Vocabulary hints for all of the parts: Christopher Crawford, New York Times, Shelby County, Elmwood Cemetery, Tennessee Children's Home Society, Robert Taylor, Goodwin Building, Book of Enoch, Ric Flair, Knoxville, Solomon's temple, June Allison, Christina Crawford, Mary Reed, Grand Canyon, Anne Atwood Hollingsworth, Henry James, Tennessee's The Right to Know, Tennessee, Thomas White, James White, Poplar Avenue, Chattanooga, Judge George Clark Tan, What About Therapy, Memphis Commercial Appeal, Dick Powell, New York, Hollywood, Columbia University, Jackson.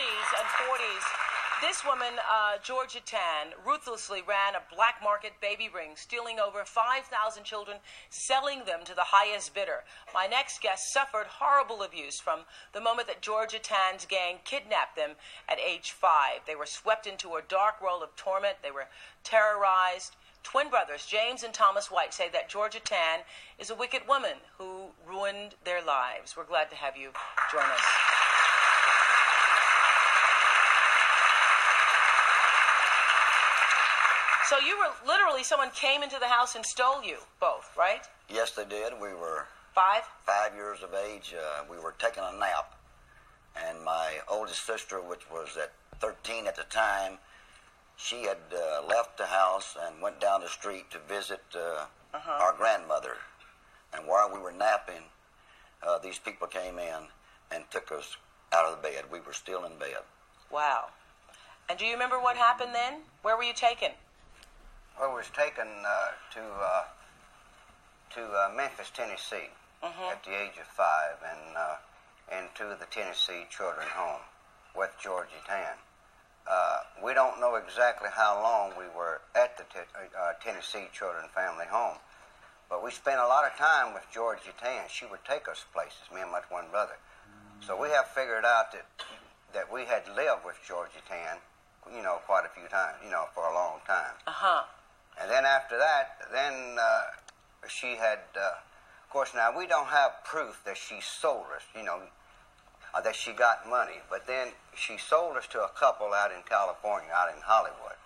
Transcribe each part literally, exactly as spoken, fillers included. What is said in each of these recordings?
thirties and forties, this woman, uh, Georgia Tann, ruthlessly ran a black market baby ring, stealing over five thousand children, selling them to the highest bidder. My next guest suffered horrible abuse from the moment that Georgia Tann's gang kidnapped them at age five. They were swept into a dark world of torment. They were terrorized. Twin brothers, James and Thomas White, say that Georgia Tann is a wicked woman who ruined their lives. We're glad to have you join us. So you were literally, someone came into the house and stole you both, right? Yes, they did. We were five, five years of age. Uh, we were taking a nap, and my oldest sister, which was at thirteen at the time, she had uh, left the house and went down the street to visit uh, uh-huh. our grandmother. And while we were napping, uh, these people came in and took us out of the bed. We were still in bed. Wow. And do you remember what happened then? Where were you taken? I was taken uh, to uh, to uh, Memphis, Tennessee, mm-hmm. at the age of five, and uh, into the Tennessee Children's Home with Georgia Tann. Uh, we don't know exactly how long we were at the te uh, Tennessee Children's Family Home, but we spent a lot of time with Georgia Tann. She would take us places, me and my twin brother. So we have figured out that that we had lived with Georgia Tann, you know, quite a few times, you know, for a long time. Uh huh. And then after that, then uh, she had, uh, of course, now we don't have proof that she sold us, you know, uh, that she got money. But then she sold us to a couple out in California, out in Hollywood.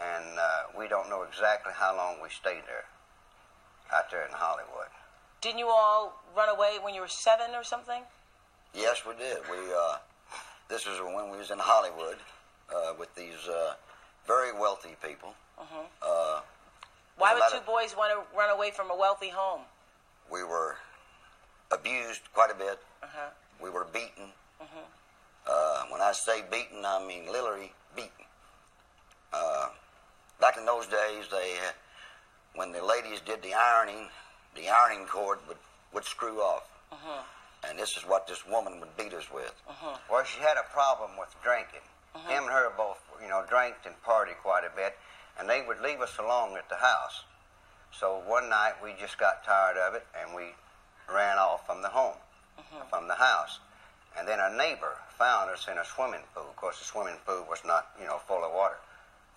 And uh, we don't know exactly how long we stayed there, out there in Hollywood. Didn't you all run away when you were seven or something? Yes, we did. We, uh, this was when we was in Hollywood uh, with these uh, very wealthy people. Mm-hmm. uh, Why would two boys want to run away from a wealthy home? We were abused quite a bit. Uh-huh. We were beaten. Mm-hmm. uh, when I say beaten, I mean literally beaten. Uh, back in those days, they, when the ladies did the ironing, the ironing cord would, would screw off. Uh-huh. And this is what this woman would beat us with. Uh-huh. Well, she had a problem with drinking. Uh-huh. Him and her both, you know, drank and partied quite a bit. And they would leave us alone at the house. So one night we just got tired of it and we ran off from the home, mm-hmm. from the house. And then a neighbor found us in a swimming pool. Of course, the swimming pool was not, you know, full of water.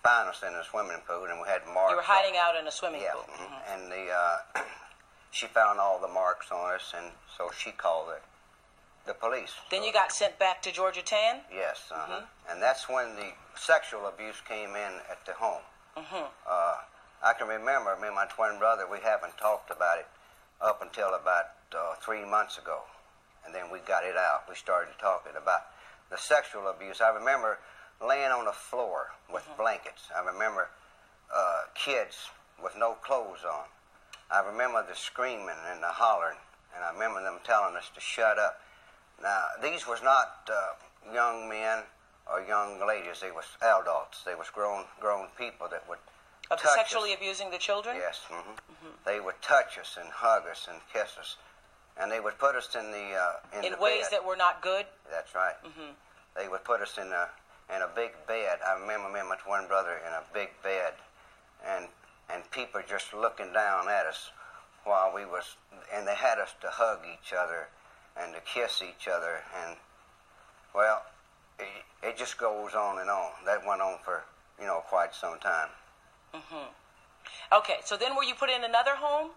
Found us in a swimming pool and we had marks. You were hiding out in a swimming yeah, pool. Mm-hmm. Mm-hmm. And the, uh, she found all the marks on us, and so she called the, the police. Then you got sent back to Georgia Tann? Yes. Uh-huh. Mm-hmm. And that's when the sexual abuse came in at the home. Mm-hmm. uh, I can remember me and my twin brother, we haven't talked about it up until about uh, three months ago, and then we got it out. We started talking about the sexual abuse. I remember laying on the floor with mm-hmm. blankets. I remember uh, kids with no clothes on. I remember the screaming and the hollering, and I remember them telling us to shut up. Now, these was not uh, young men or young ladies, they was adults. They was grown grown people that would touch us. Sexually abusing the children? Yes. Mm-hmm. Mm-hmm. They would touch us and hug us and kiss us. And they would put us in the uh, in, in the ways bed. That were not good? That's right. Mm-hmm. They would put us in a, in a big bed. I remember me and my twin brother in a big bed. And, and people just looking down at us while we was... And they had us to hug each other and to kiss each other. And, well... It, it just goes on and on. That went on for, you know, quite some time. Mm-hmm. Okay, so then were you put in another home?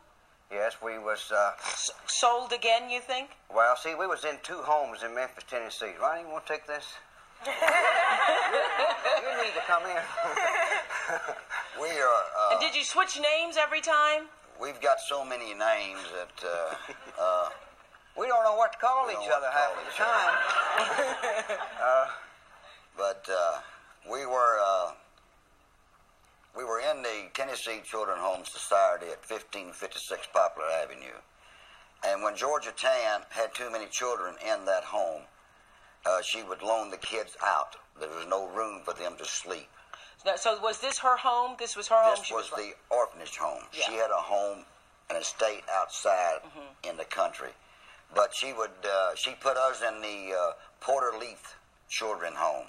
Yes, we was... Uh, S sold again, you think? Well, see, we was in two homes in Memphis, Tennessee. Ronnie, you want to take this? You need to come in. We are... Uh, and did you switch names every time? We've got so many names that... Uh, uh, We don't know what to call each other half the time. uh, but uh, we were uh, we were in the Tennessee Children's Home Society at fifteen fifty-six Poplar Avenue, and when Georgia Tann had too many children in that home, uh, she would loan the kids out. There was no room for them to sleep. Now, so was this her home? This was her home. This was the orphanage home. Yeah. She had a home, an estate outside mm-hmm. in the country. But she would, uh, she put us in the uh, Porter-Leath Children's Home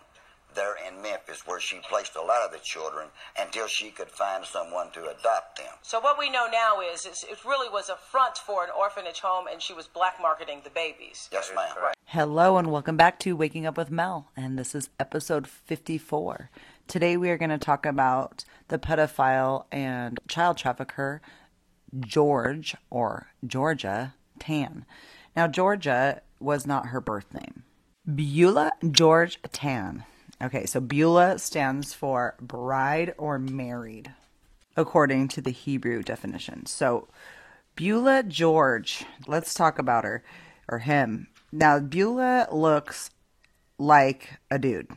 there in Memphis, where she placed a lot of the children until she could find someone to adopt them. So what we know now is, is it really was a front for an orphanage home, and she was black marketing the babies. Yes, ma'am. Right. Hello, and welcome back to Waking Up with Mel, and this is episode fifty-four. Today we are going to talk about the pedophile and child trafficker, George, or Georgia Tann. Now, Georgia was not her birth name. Beulah George Tann. Okay, so Beulah stands for bride or married, according to the Hebrew definition. So Beulah George, let's talk about her or him. Now, Beulah looks like a dude.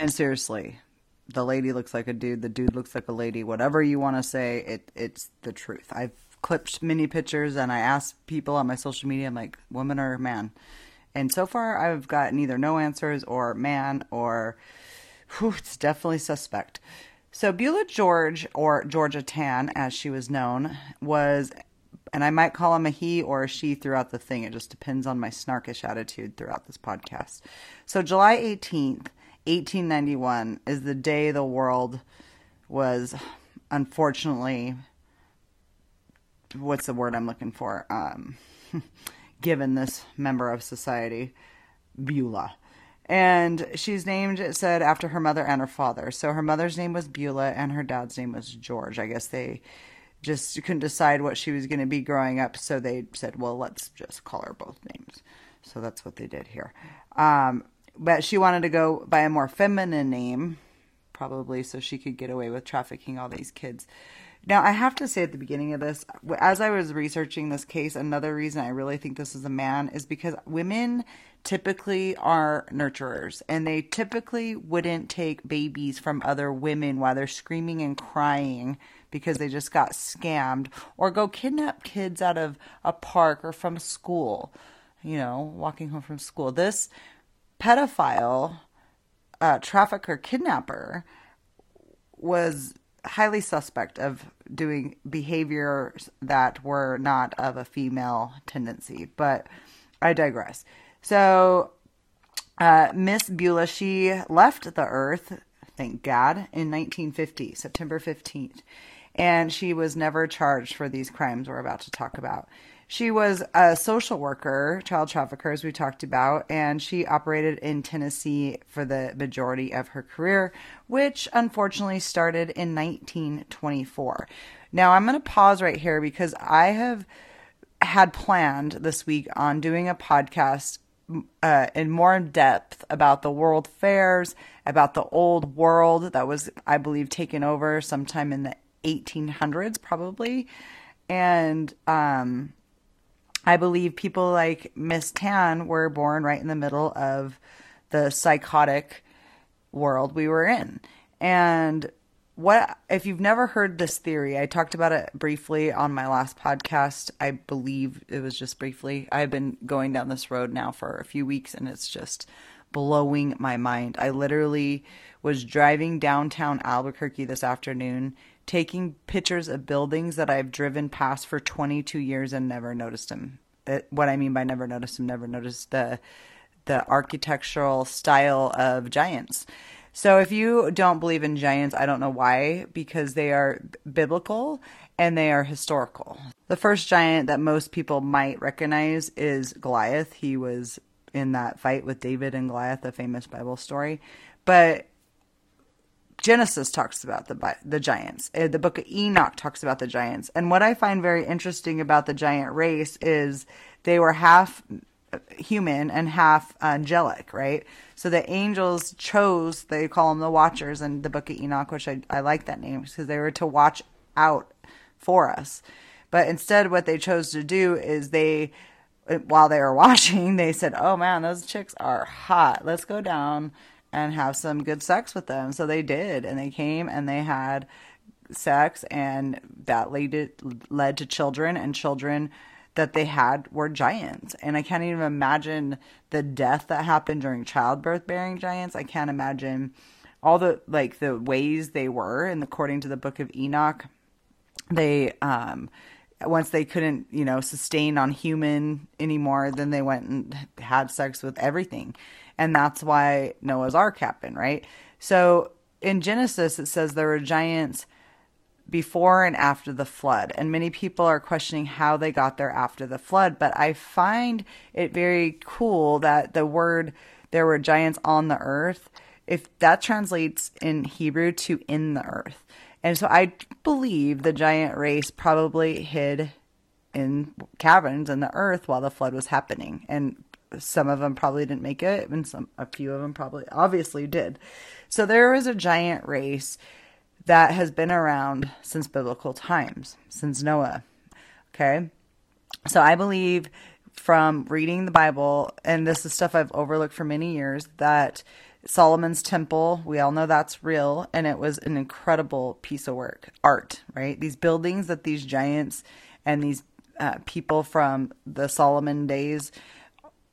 And seriously, the lady looks like a dude, the dude looks like a lady. Whatever you want to say, it it's the truth. I've clipped many pictures, and I asked people on my social media, I'm like, woman or man? And so far, I've gotten either no answers or man or, whew, it's definitely suspect. So Beulah George, or Georgia Tann, as she was known, was, and I might call him a he or a she throughout the thing. It just depends on my snarkish attitude throughout this podcast. So July eighteenth, eighteen ninety-one is the day the world was, unfortunately, what's the word I'm looking for? Um, given this member of society, Beulah. And she's named, it said, after her mother and her father. So her mother's name was Beulah and her dad's name was George. I guess they just couldn't decide what she was going to be growing up. So they said, well, let's just call her both names. So that's what they did here. Um, but she wanted to go by a more feminine name, probably, so she could get away with trafficking all these kids. Now, I have to say at the beginning of this, as I was researching this case, another reason I really think this is a man is because women typically are nurturers, and they typically wouldn't take babies from other women while they're screaming and crying because they just got scammed, or go kidnap kids out of a park or from school, you know, walking home from school. This pedophile, uh, trafficker, kidnapper was highly suspect of doing behaviors that were not of a female tendency, but I digress. So, uh, Miss Beulah, she left the earth, thank God, in nineteen fifty, September fifteenth, and she was never charged for these crimes we're about to talk about. She was a social worker, child trafficker, as we talked about, and she operated in Tennessee for the majority of her career, which unfortunately started in nineteen twenty-four. Now, I'm going to pause right here because I have had planned this week on doing a podcast uh, in more depth about the World Fairs, about the old world that was, I believe, taken over sometime in the eighteen hundreds, probably, and um. I believe people like Miss Tann were born right in the middle of the psychotic world we were in. And what if you've never heard this theory, I talked about it briefly on my last podcast. I believe it was just briefly. I've been going down this road now for a few weeks, and it's just blowing my mind. I literally was driving downtown Albuquerque this afternoon, taking pictures of buildings that I've driven past for twenty-two years and never noticed them. It, what I mean by never noticed them, never noticed the the architectural style of giants. So if you don't believe in giants, I don't know why, because they are biblical and they are historical. The first giant that most people might recognize is Goliath. He was in that fight with David and Goliath, the famous Bible story. But Genesis talks about the the giants. The Book of Enoch talks about the giants. And what I find very interesting about the giant race is they were half human and half angelic, right? So the angels chose, they call them the Watchers in the Book of Enoch, which I, I like that name because they were to watch out for us. But instead what they chose to do is they, while they were watching, they said, oh man, those chicks are hot. Let's go down and have some good sex with them. So they did, and they came and they had sex, and that led to, led to children, and children that they had were giants. And I can't even imagine the death that happened during childbirth bearing giants. I can't imagine all the, like, the ways they were. And according to the Book of Enoch, they um once they couldn't, you know, sustain on human anymore, then they went and had sex with everything. And that's why Noah's Ark happened, right? So in Genesis, it says there were giants before and after the flood. And many people are questioning how they got there after the flood. But I find it very cool that the word, there were giants on the earth, if that translates in Hebrew to in the earth. And so I believe the giant race probably hid in caverns in the earth while the flood was happening. And some of them probably didn't make it, and some, a few of them probably obviously did. So there was a giant race that has been around since biblical times, since Noah. Okay. So I believe from reading the Bible, and this is stuff I've overlooked for many years, that Solomon's temple, we all know that's real, and it was an incredible piece of work, art, right? These buildings that these giants and these uh, people from the Solomon days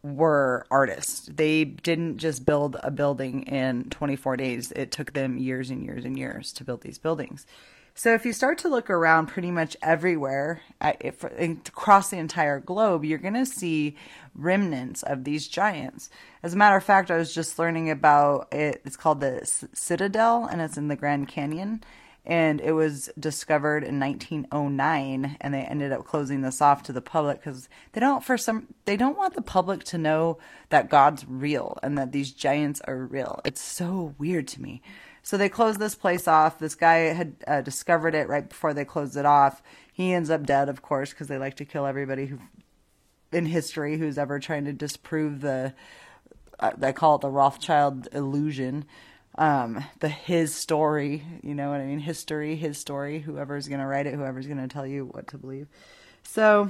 were artists. They didn't just build a building in twenty-four days. It took them years and years and years to build these buildings. So if you start to look around pretty much everywhere, if, across the entire globe, you're going to see remnants of these giants. As a matter of fact, I was just learning about it. It's called the Citadel, and it's in the Grand Canyon. And it was discovered in nineteen oh nine, and they ended up closing this off to the public because they don't, for some, they don't want the public to know that God's real and that these giants are real. It's so weird to me. So they closed this place off. This guy had uh, discovered it right before they closed it off. He ends up dead, of course, because they like to kill everybody who, in history, who's ever trying to disprove the, uh, they call it the Rothschild illusion. Um, the his story, you know what I mean? History, his story, whoever's going to write it, whoever's going to tell you what to believe. So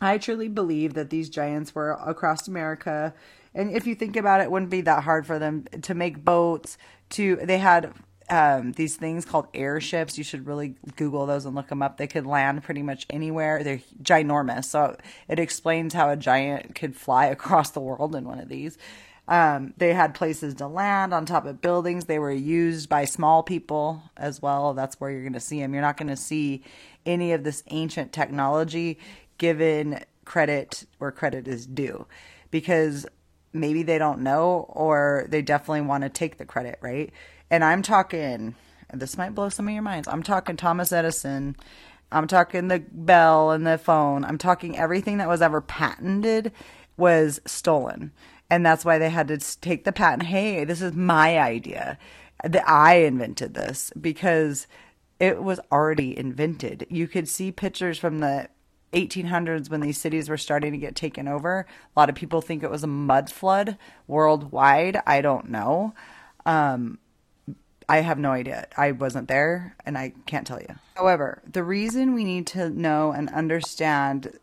I truly believe that these giants were across America. And if you think about it, it wouldn't be that hard for them to make boats to, they had, um, these things called airships. You should really Google those and look them up. They could land pretty much anywhere. They're ginormous. So it explains how a giant could fly across the world in one of these. Um, they had places to land on top of buildings. They were used by small people as well. That's where you're going to see them. You're not going to see any of this ancient technology given credit where credit is due, because maybe they don't know, or they definitely want to take the credit, right? And I'm talking, this might blow some of your minds. I'm talking Thomas Edison. I'm talking the bell and the phone. I'm talking everything that was ever patented was stolen. And that's why they had to take the patent. Hey, this is my idea. That I invented this, because it was already invented. You could see pictures from the eighteen hundreds when these cities were starting to get taken over. A lot of people think it was a mud flood worldwide. I don't know. Um, I have no idea. I wasn't there, and I can't tell you. However, the reason we need to know and understand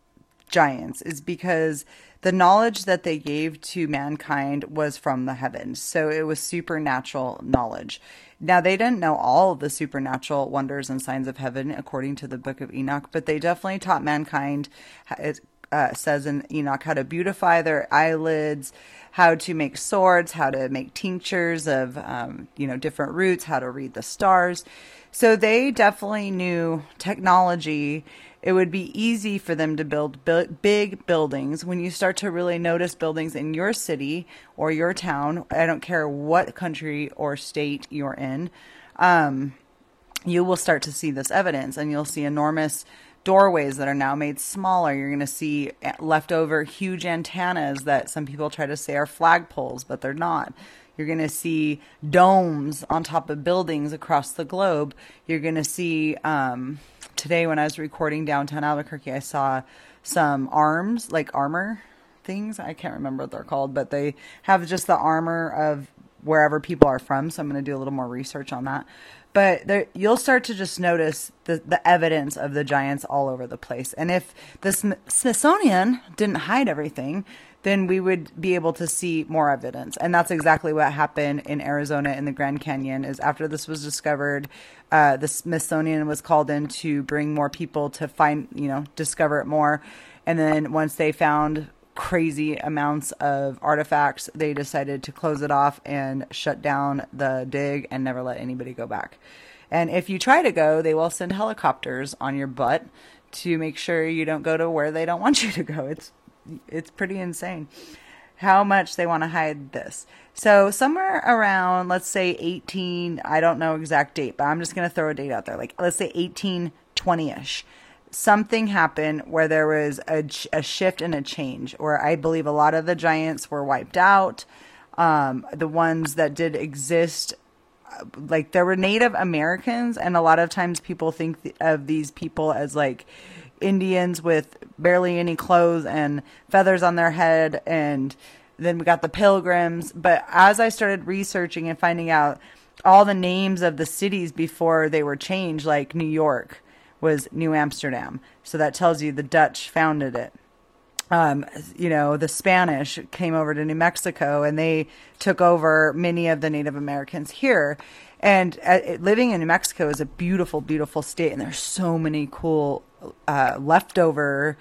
giants is because the knowledge that they gave to mankind was from the heavens. So it was supernatural knowledge. Now, they didn't know all of the supernatural wonders and signs of heaven, according to the Book of Enoch, but they definitely taught mankind, it uh, says in Enoch, how to beautify their eyelids, how to make swords, how to make tinctures of, um, you know, different roots, how to read the stars. So they definitely knew technology. It would be easy for them to build big buildings. When you start to really notice buildings in your city or your town, I don't care what country or state you're in, um, you will start to see this evidence, and you'll see enormous doorways that are now made smaller. You're going to see leftover huge antennas that some people try to say are flagpoles, but they're not. You're going to see domes on top of buildings across the globe. You're going to see, um, today when I was recording downtown Albuquerque, I saw some arms, like armor things. I can't remember what they're called, but they have just the armor of wherever people are from. So I'm going to do a little more research on that. But there, you'll start to just notice the, the evidence of the giants all over the place. And if the Smithsonian didn't hide everything, then we would be able to see more evidence. And that's exactly what happened in Arizona in the Grand Canyon. Is after this was discovered, uh, the Smithsonian was called in to bring more people to find, you know, discover it more. And then once they found crazy amounts of artifacts, they decided to close it off and shut down the dig and never let anybody go back. And if you try to go, they will send helicopters on your butt to make sure you don't go to where they don't want you to go. It's it's pretty insane how much they want to hide this. So somewhere around, let's say eighteen, I don't know exact date, but I'm just going to throw a date out there. Like, let's say eighteen twenty-ish. Something happened where there was a, a shift and a change, or I believe a lot of the giants were wiped out. Um, the ones that did exist, like, there were Native Americans, and a lot of times people think th- of these people as like Indians with barely any clothes and feathers on their head, and then we got the Pilgrims. But as I started researching and finding out all the names of the cities before they were changed, like New York was New Amsterdam, so that tells you the Dutch founded it. Um, you know, the Spanish came over to New Mexico and they took over many of the Native Americans here. And uh, living in New Mexico is a beautiful, beautiful state. And there's so many cool uh, leftover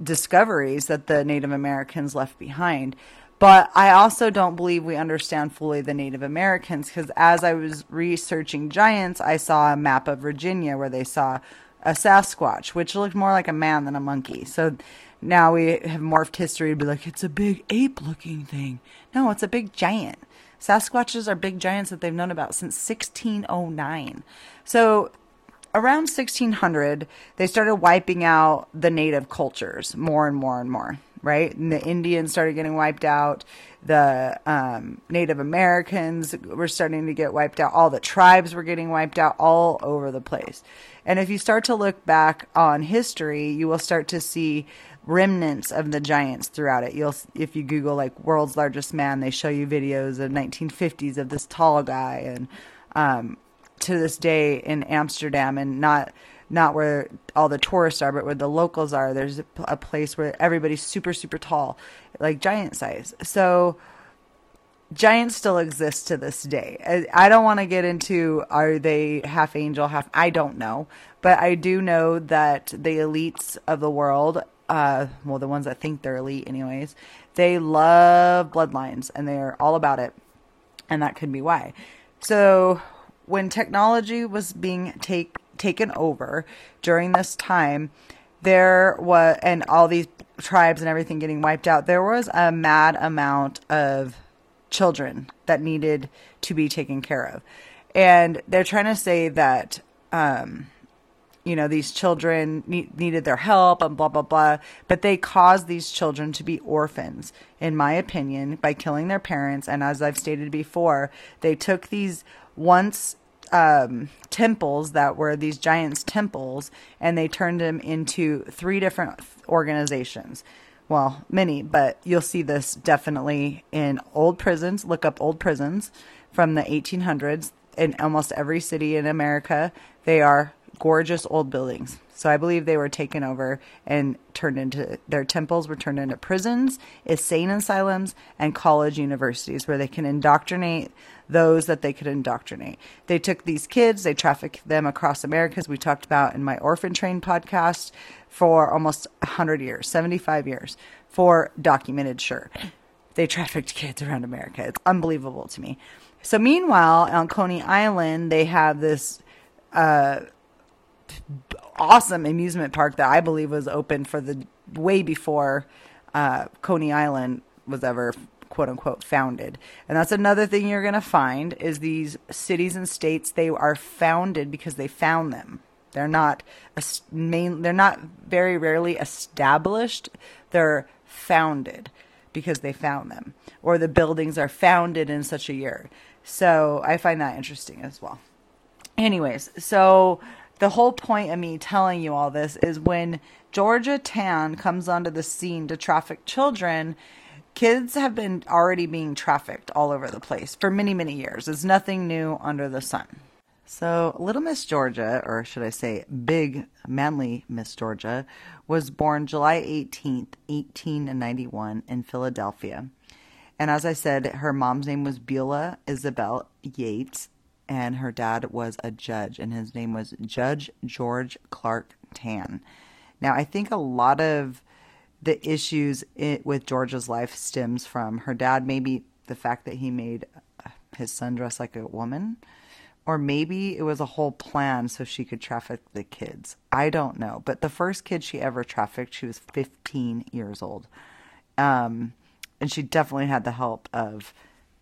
discoveries that the Native Americans left behind. But I also don't believe we understand fully the Native Americans, because as I was researching giants, I saw a map of Virginia where they saw a Sasquatch, which looked more like a man than a monkey. So now we have morphed history to be like, it's a big ape-looking thing. No, it's a big giant. Sasquatches are big giants that they've known about since sixteen oh nine. So around sixteen hundred, they started wiping out the native cultures more and more and more, right? And the Indians started getting wiped out. The um, Native Americans were starting to get wiped out. All the tribes were getting wiped out all over the place. And if you start to look back on history, you will start to see remnants of the giants throughout it. You'll, if you Google like world's largest man, they show you videos of nineteen fifties of this tall guy. And um, to this day in Amsterdam, and not not where all the tourists are, but where the locals are, there's a, a place where everybody's super, super tall, like giant size. So giants still exist to this day. I, I don't want to get into, are they half angel, half, I don't know. But I do know that the elites of the world, uh, well, the ones that think they're elite anyways, they love bloodlines and they're all about it. And that could be why. So when technology was being take, taken over during this time, there was, and all these tribes and everything getting wiped out, there was a mad amount of children that needed to be taken care of. And they're trying to say that, um, you know, these children need, needed their help and blah, blah, blah. But they caused these children to be orphans, in my opinion, by killing their parents. And as I've stated before, they took these once Um, temples that were these giants' temples, and they turned them into three different organizations. Well, many, but you'll see this definitely in old prisons. Look up old prisons from the eighteen hundreds in almost every city in America. They are gorgeous old buildings. So I believe they were taken over and turned into, their temples were turned into prisons, insane asylums, and college universities where they can indoctrinate those that they could indoctrinate. They took these kids, they trafficked them across America, as we talked about in my Orphan Train podcast, for almost one hundred years, seventy-five years, for documented sure. They trafficked kids around America. It's unbelievable to me. So meanwhile, on Coney Island, they have this uh, awesome amusement park that I believe was open for the way before uh, Coney Island was ever quote unquote founded. And that's another thing you're going to find is these cities and states, they are founded because they found them. They're not a main, they're not very rarely established. They're founded because they found them, or the buildings are founded in such a year. So I find that interesting as well. Anyways, so the whole point of me telling you all this is when Georgia Tann comes onto the scene to traffic children, kids have been already being trafficked all over the place for many, many years. It's nothing new under the sun. So Little Miss Georgia, or should I say Big Manly Miss Georgia, was born July eighteenth, eighteen ninety-one in Philadelphia. And as I said, her mom's name was Beulah Isabel Yates, and her dad was a judge, and his name was Judge George Clark Tan. Now, I think a lot of the issues it, with Georgia's life stems from her dad, maybe the fact that he made his son dress like a woman Or maybe it was a whole plan so she could traffic the kids. I don't know. But the first kid she ever trafficked, she was fifteen years old. Um, and she definitely had the help of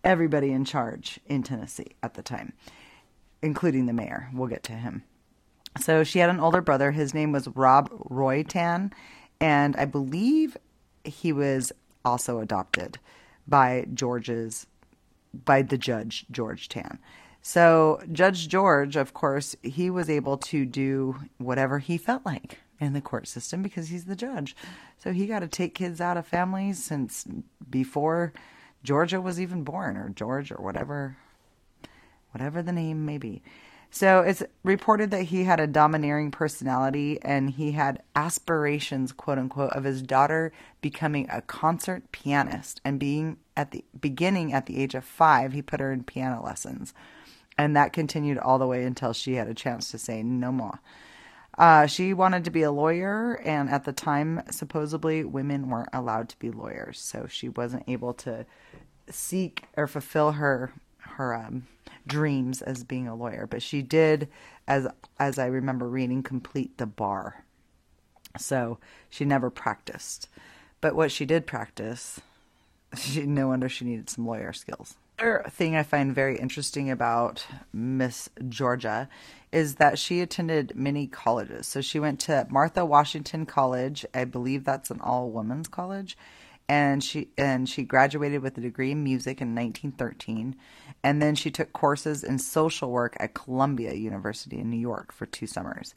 everybody in charge in Tennessee at the time, including the mayor. We'll get to him. So she had an older brother. His name was Rob Roy Tan. And I believe he was also adopted by George's, by the Judge George Tann. So Judge George, of course, he was able to do whatever he felt like in the court system because he's the judge. So he got to take kids out of families since before Georgia was even born, or George, or whatever, whatever the name may be. So it's reported that he had a domineering personality and he had aspirations, quote unquote, of his daughter becoming a concert pianist. And being at the beginning at the age of five, he put her in piano lessons. And that continued all the way until she had a chance to say no more. Uh, she wanted to be a lawyer. And at the time, supposedly, women weren't allowed to be lawyers. So she wasn't able to seek or fulfill her her um, dreams as being a lawyer, but she did, as as I remember reading, complete the bar. So she never practiced, but what she did practice, she, no wonder she needed some lawyer skills. Another thing I find very interesting about Miss Georgia is that she attended many colleges. So she went to Martha Washington College. I believe that's an all-women's college. And she and she graduated with a degree in music in nineteen thirteen. And then she took courses in social work at Columbia University in New York for two summers.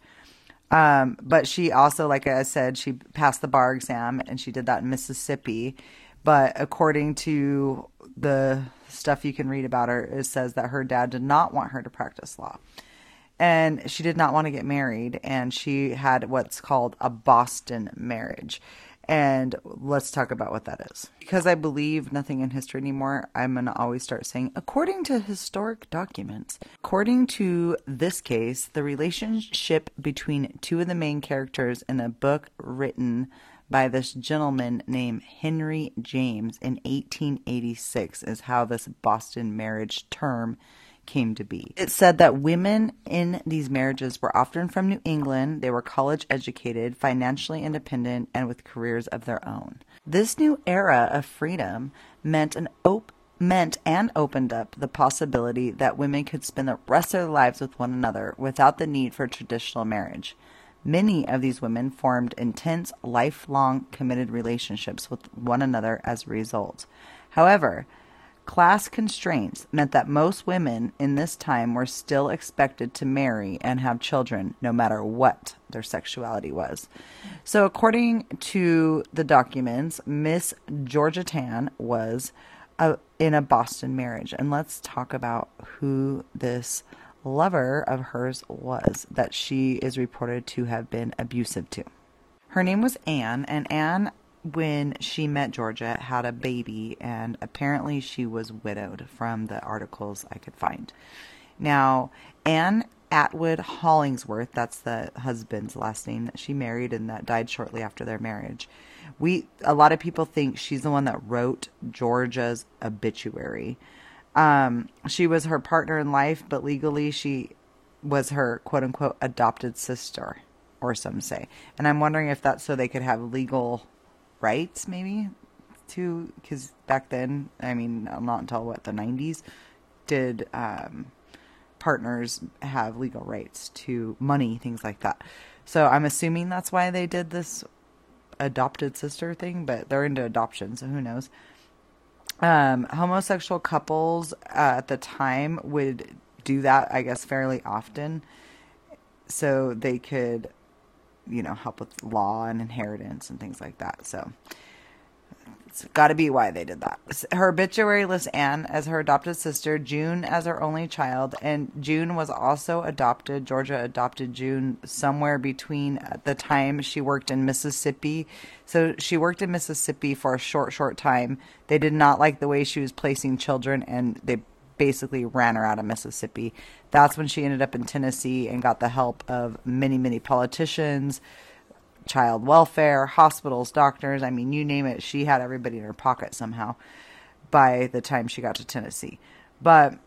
Um, but she also, like I said, she passed the bar exam, and she did that in Mississippi. But according to the stuff you can read about her, it says that her dad did not want her to practice law. And she did not want to get married. And she had what's called a Boston marriage. And let's talk about what that is. Because I believe nothing in history anymore, I'm going to always start saying, according to historic documents. According to this case, the relationship between two of the main characters in a book written by this gentleman named Henry James in eighteen eighty-six is how this Boston marriage term came to be. It said that women in these marriages were often from New England. They were college educated, financially independent, and with careers of their own. This new era of freedom meant an op- meant and opened up the possibility that women could spend the rest of their lives with one another without the need for traditional marriage. Many of these women formed intense, lifelong, committed relationships with one another as a result. However, class constraints meant that most women in this time were still expected to marry and have children, no matter what their sexuality was. So according to the documents, Miss Georgia Tann was a, in a Boston marriage. And let's talk about who this lover of hers was that she is reported to have been abusive to. Her name was Anne, and Anne, when she met Georgia, had a baby, and apparently she was widowed from the articles I could find. Now, Anne Atwood Hollingsworth, that's the husband's last name that she married and that died shortly after their marriage. We, a lot of people think she's the one that wrote Georgia's obituary. Um, she was her partner in life, but legally she was her quote-unquote adopted sister, or some say. And I'm wondering if that's so they could have legal rights, maybe, too, because back then, I mean, not until, what, the nineties, did um, partners have legal rights to money, things like that. So I'm assuming that's why they did this adopted sister thing, but they're into adoption, so who knows. Um, homosexual couples uh, at the time would do that, I guess, fairly often, so they could, you know, help with law and inheritance and things like that. So it's got to be why they did that. Her obituary lists Anne as her adopted sister, June as her only child, and June was also adopted. Georgia adopted June somewhere between at the time she worked in Mississippi. So she worked in Mississippi for a short, short time. They did not like the way she was placing children, and they basically ran her out of Mississippi. That's when she ended up in Tennessee and got the help of many, many politicians, child welfare, hospitals, doctors. I mean, you name it. She had everybody in her pocket somehow by the time she got to Tennessee. But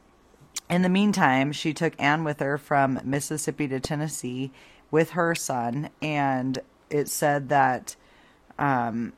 In the meantime, she took Anne with her from Mississippi to Tennessee with her son, and it said that um,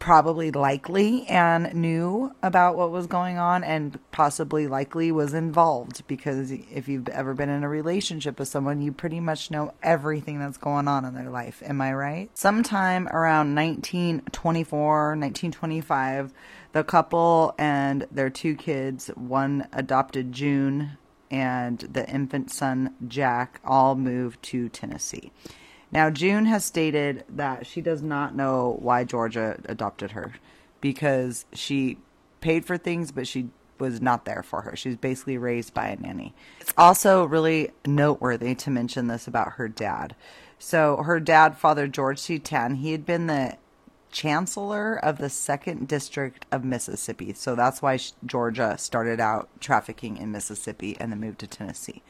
probably likely Anne knew about what was going on and possibly likely was involved, because if you've ever been in a relationship with someone, you pretty much know everything that's going on in their life. Am I right? Sometime around nineteen twenty-four, nineteen twenty-five, the couple and their two kids, one adopted June and the infant son Jack, all moved to Tennessee. Now, June has stated that she does not know why Georgia adopted her, because she paid for things, but she was not there for her. She's basically raised by a nanny. It's also really noteworthy to mention this about her dad. So her dad, Father George C. Tann, he had been the chancellor of the second district of Mississippi. So that's why Georgia started out trafficking in Mississippi and then moved to Tennessee.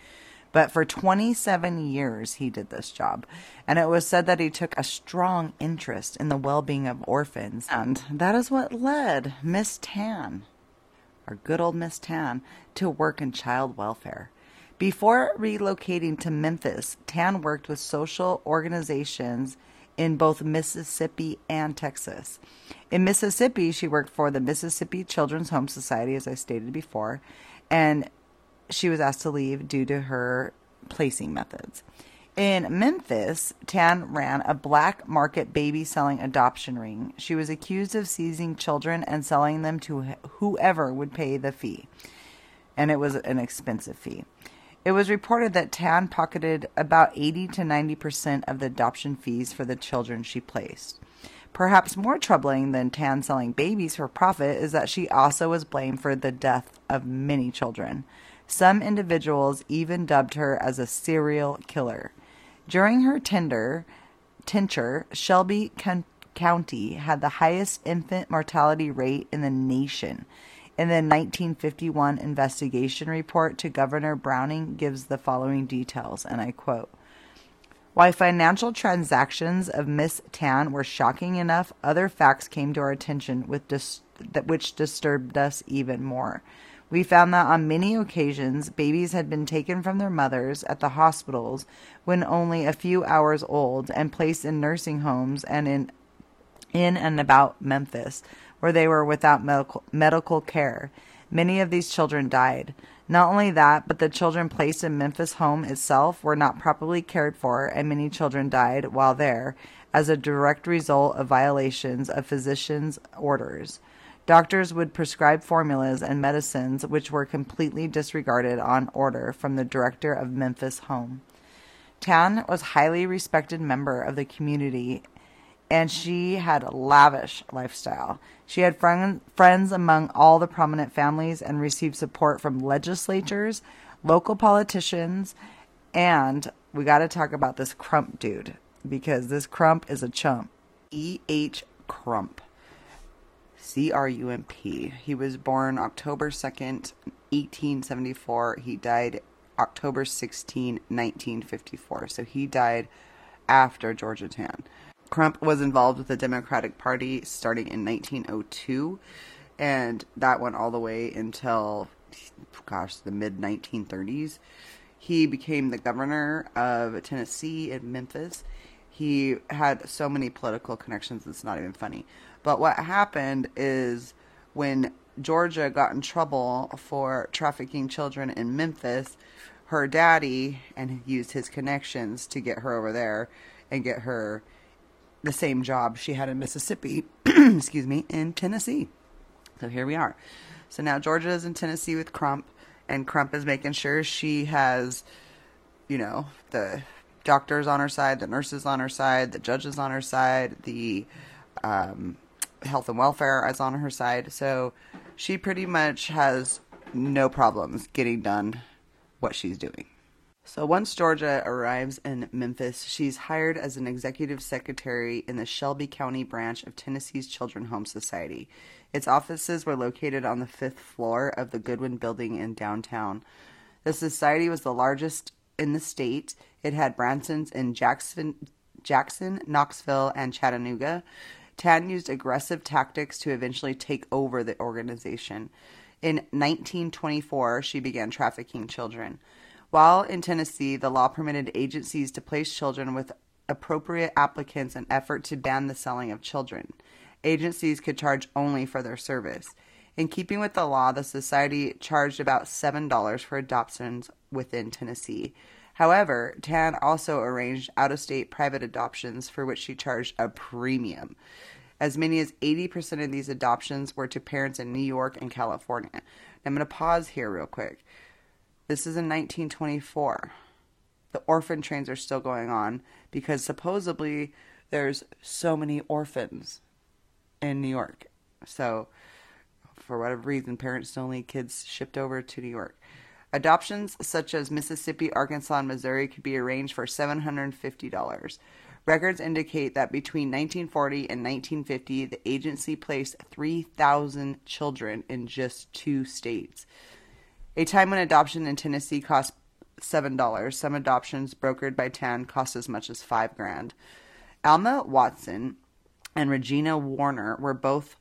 But for twenty-seven years, he did this job. And it was said that he took a strong interest in the well-being of orphans. And that is what led Miss Tann, our good old Miss Tann, to work in child welfare. Before relocating to Memphis, Tann worked with social organizations in both Mississippi and Texas. In Mississippi, she worked for the Mississippi Children's Home Society, as I stated before, and she was asked to leave due to her placing methods. In Memphis, Tann ran a black market baby-selling adoption ring. She was accused of seizing children and selling them to whoever would pay the fee, and it was an expensive fee. It was reported that Tann pocketed about eighty to ninety percent of the adoption fees for the children she placed. Perhaps more troubling than Tann selling babies for profit is that she also was blamed for the death of many children. Some individuals even dubbed her as a serial killer. During her tender, tenure, Shelby County had the highest infant mortality rate in the nation. In the nineteen fifty-one investigation report to Governor Browning gives the following details, and I quote, "While financial transactions of Miss Tann were shocking enough, other facts came to our attention with dis- that which disturbed us even more. We found that on many occasions, babies had been taken from their mothers at the hospitals when only a few hours old and placed in nursing homes and in in and about Memphis, where they were without medical, medical care. Many of these children died. Not only that, but the children placed in Memphis home itself were not properly cared for, and many children died while there as a direct result of violations of physicians' orders. Doctors would prescribe formulas and medicines which were completely disregarded on order from the director of Memphis Home." Tann was a highly respected member of the community, and she had a lavish lifestyle. She had friend, friends among all the prominent families and received support from legislatures, local politicians, and we got to talk about this Crump dude, because this Crump is a chump. E. H. Crump. C R U M P. He was born October second, eighteen seventy-four. He died October sixteenth, nineteen fifty-four. So he died after Georgia Tann. Crump was involved with the Democratic Party starting in nineteen oh two. And that went all the way until, gosh, the mid nineteen thirties. He became the governor of Tennessee and Memphis. He had so many political connections, it's not even funny. But what happened is when Georgia got in trouble for trafficking children in Memphis, her daddy and used his connections to get her over there and get her the same job she had in Mississippi, excuse me, in Tennessee. So here we are. So now Georgia is in Tennessee with Crump, and Crump is making sure she has, you know, the doctors on her side, the nurses on her side, the judges on her side, the um, health and welfare is on her side. So she pretty much has no problems getting done what she's doing. So once Georgia arrives in Memphis, she's hired as an executive secretary in the Shelby County branch of Tennessee's Children's Home Society. Its offices were located on the fifth floor of the Goodwin Building in downtown. The society was the largest in the state. It had branches in Jackson, Jackson, Knoxville, and Chattanooga. Tann used aggressive tactics to eventually take over the organization. In nineteen twenty-four, she began trafficking children. While in Tennessee, the law permitted agencies to place children with appropriate applicants in an effort to ban the selling of children. Agencies could charge only for their service. In keeping with the law, the society charged about seven dollars for adoptions within Tennessee. However, Tann also arranged out-of-state private adoptions for which she charged a premium. As many as eighty percent of these adoptions were to parents in New York and California. Now, I'm going to pause here real quick. This is in nineteen twenty-four. The orphan trains are still going on because supposedly there's so many orphans in New York. So, for whatever reason, parents don't need kids shipped over to New York. Adoptions such as Mississippi, Arkansas, and Missouri could be arranged for seven hundred fifty dollars. Records indicate that between nineteen forty and nineteen fifty, the agency placed three thousand children in just two states. A time when adoption in Tennessee cost seven dollars. Some adoptions brokered by Tann cost as much as five grand. Alma Watson and Regina Warner were both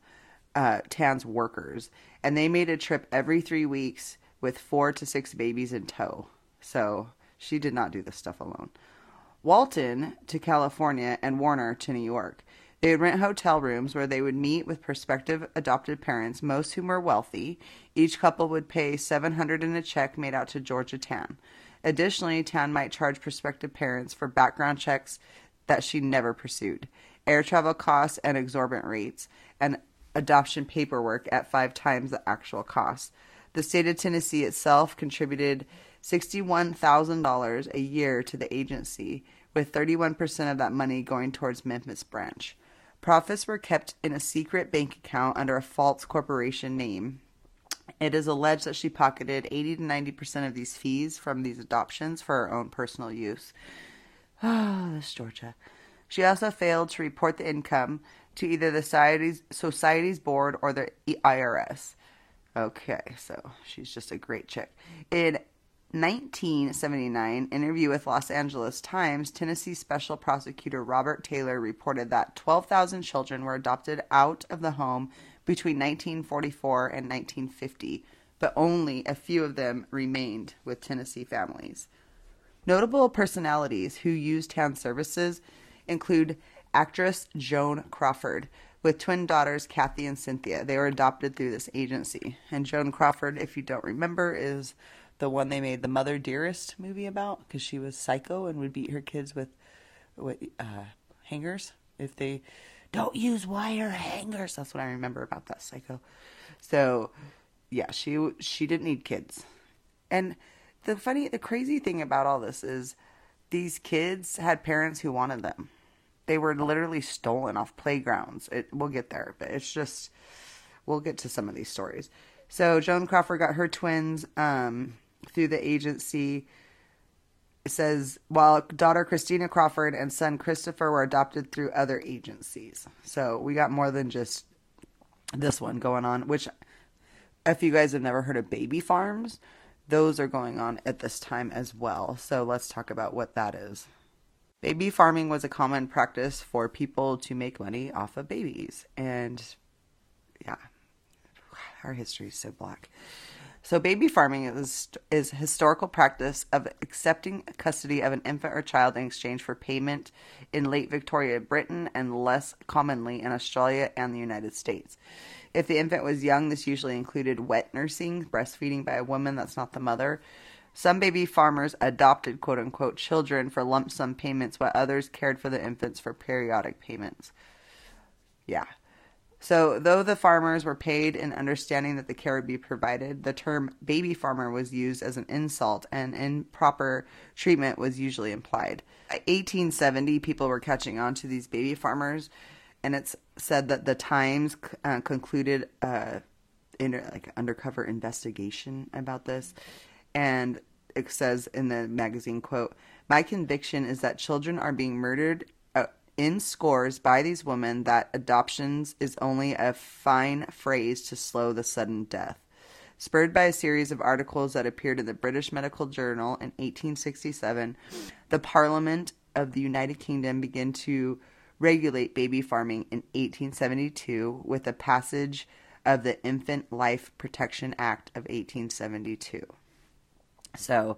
uh, Tann's workers, and they made a trip every three weeks with four to six babies in tow. So she did not do this stuff alone. Walton to California and Warner to New York. They would rent hotel rooms where they would meet with prospective adopted parents, most whom were wealthy. Each couple would pay seven hundred dollars in a check made out to Georgia Tann. Additionally, Tann might charge prospective parents for background checks that she never pursued, air travel costs and exorbitant rates, and adoption paperwork at five times the actual cost. The state of Tennessee itself contributed sixty-one thousand dollars a year to the agency, with thirty-one percent of that money going towards Memphis branch. Profits were kept in a secret bank account under a false corporation name. It is alleged that she pocketed eighty to ninety percent of these fees from these adoptions for her own personal use. Oh, this Georgia. She also failed to report the income to either the society's, society's board or the I R S. Okay, so she's just a great chick. In nineteen seventy-nine, interview with Los Angeles Times, Tennessee Special Prosecutor Robert Taylor reported that twelve thousand children were adopted out of the home between nineteen forty-four and nineteen fifty, but only a few of them remained with Tennessee families. Notable personalities who used Tann's services include actress Joan Crawford, with twin daughters Kathy and Cynthia. They were adopted through this agency. And Joan Crawford, if you don't remember, is the one they made the Mother Dearest movie about, because she was psycho and would beat her kids with, with uh, hangers. If they don't use wire hangers, that's what I remember about that psycho. So, yeah, she she didn't need kids. And the funny, the crazy thing about all this is these kids had parents who wanted them. They were literally stolen off playgrounds. It, we'll get there, but it's just, we'll get to some of these stories. So Joan Crawford got her twins um, through the agency. It says, while daughter Christina Crawford and son Christopher were adopted through other agencies. So we got more than just this one going on, which if you guys have never heard of baby farms, those are going on at this time as well. So let's talk about what that is. Baby farming was a common practice for people to make money off of babies. And yeah, our history is so black. So baby farming is is historical practice of accepting custody of an infant or child in exchange for payment in late Victorian Britain and less commonly in Australia and the United States. If the infant was young, this usually included wet nursing, breastfeeding by a woman that's not the mother. Some baby farmers adopted quote-unquote children for lump sum payments, while others cared for the infants for periodic payments. Yeah. So, though the farmers were paid in understanding that the care would be provided, the term baby farmer was used as an insult and improper treatment was usually implied. By eighteen seventy, people were catching on to these baby farmers, and it's said that the Times uh, concluded uh, in, like undercover investigation about this. And it says in the magazine, quote, "My conviction is that children are being murdered in scores by these women, that adoptions is only a fine phrase to slow the sudden death." Spurred by a series of articles that appeared in the British Medical Journal in eighteen sixty-seven, the Parliament of the United Kingdom began to regulate baby farming in eighteen seventy-two with the passage of the Infant Life Protection Act of eighteen seventy-two. So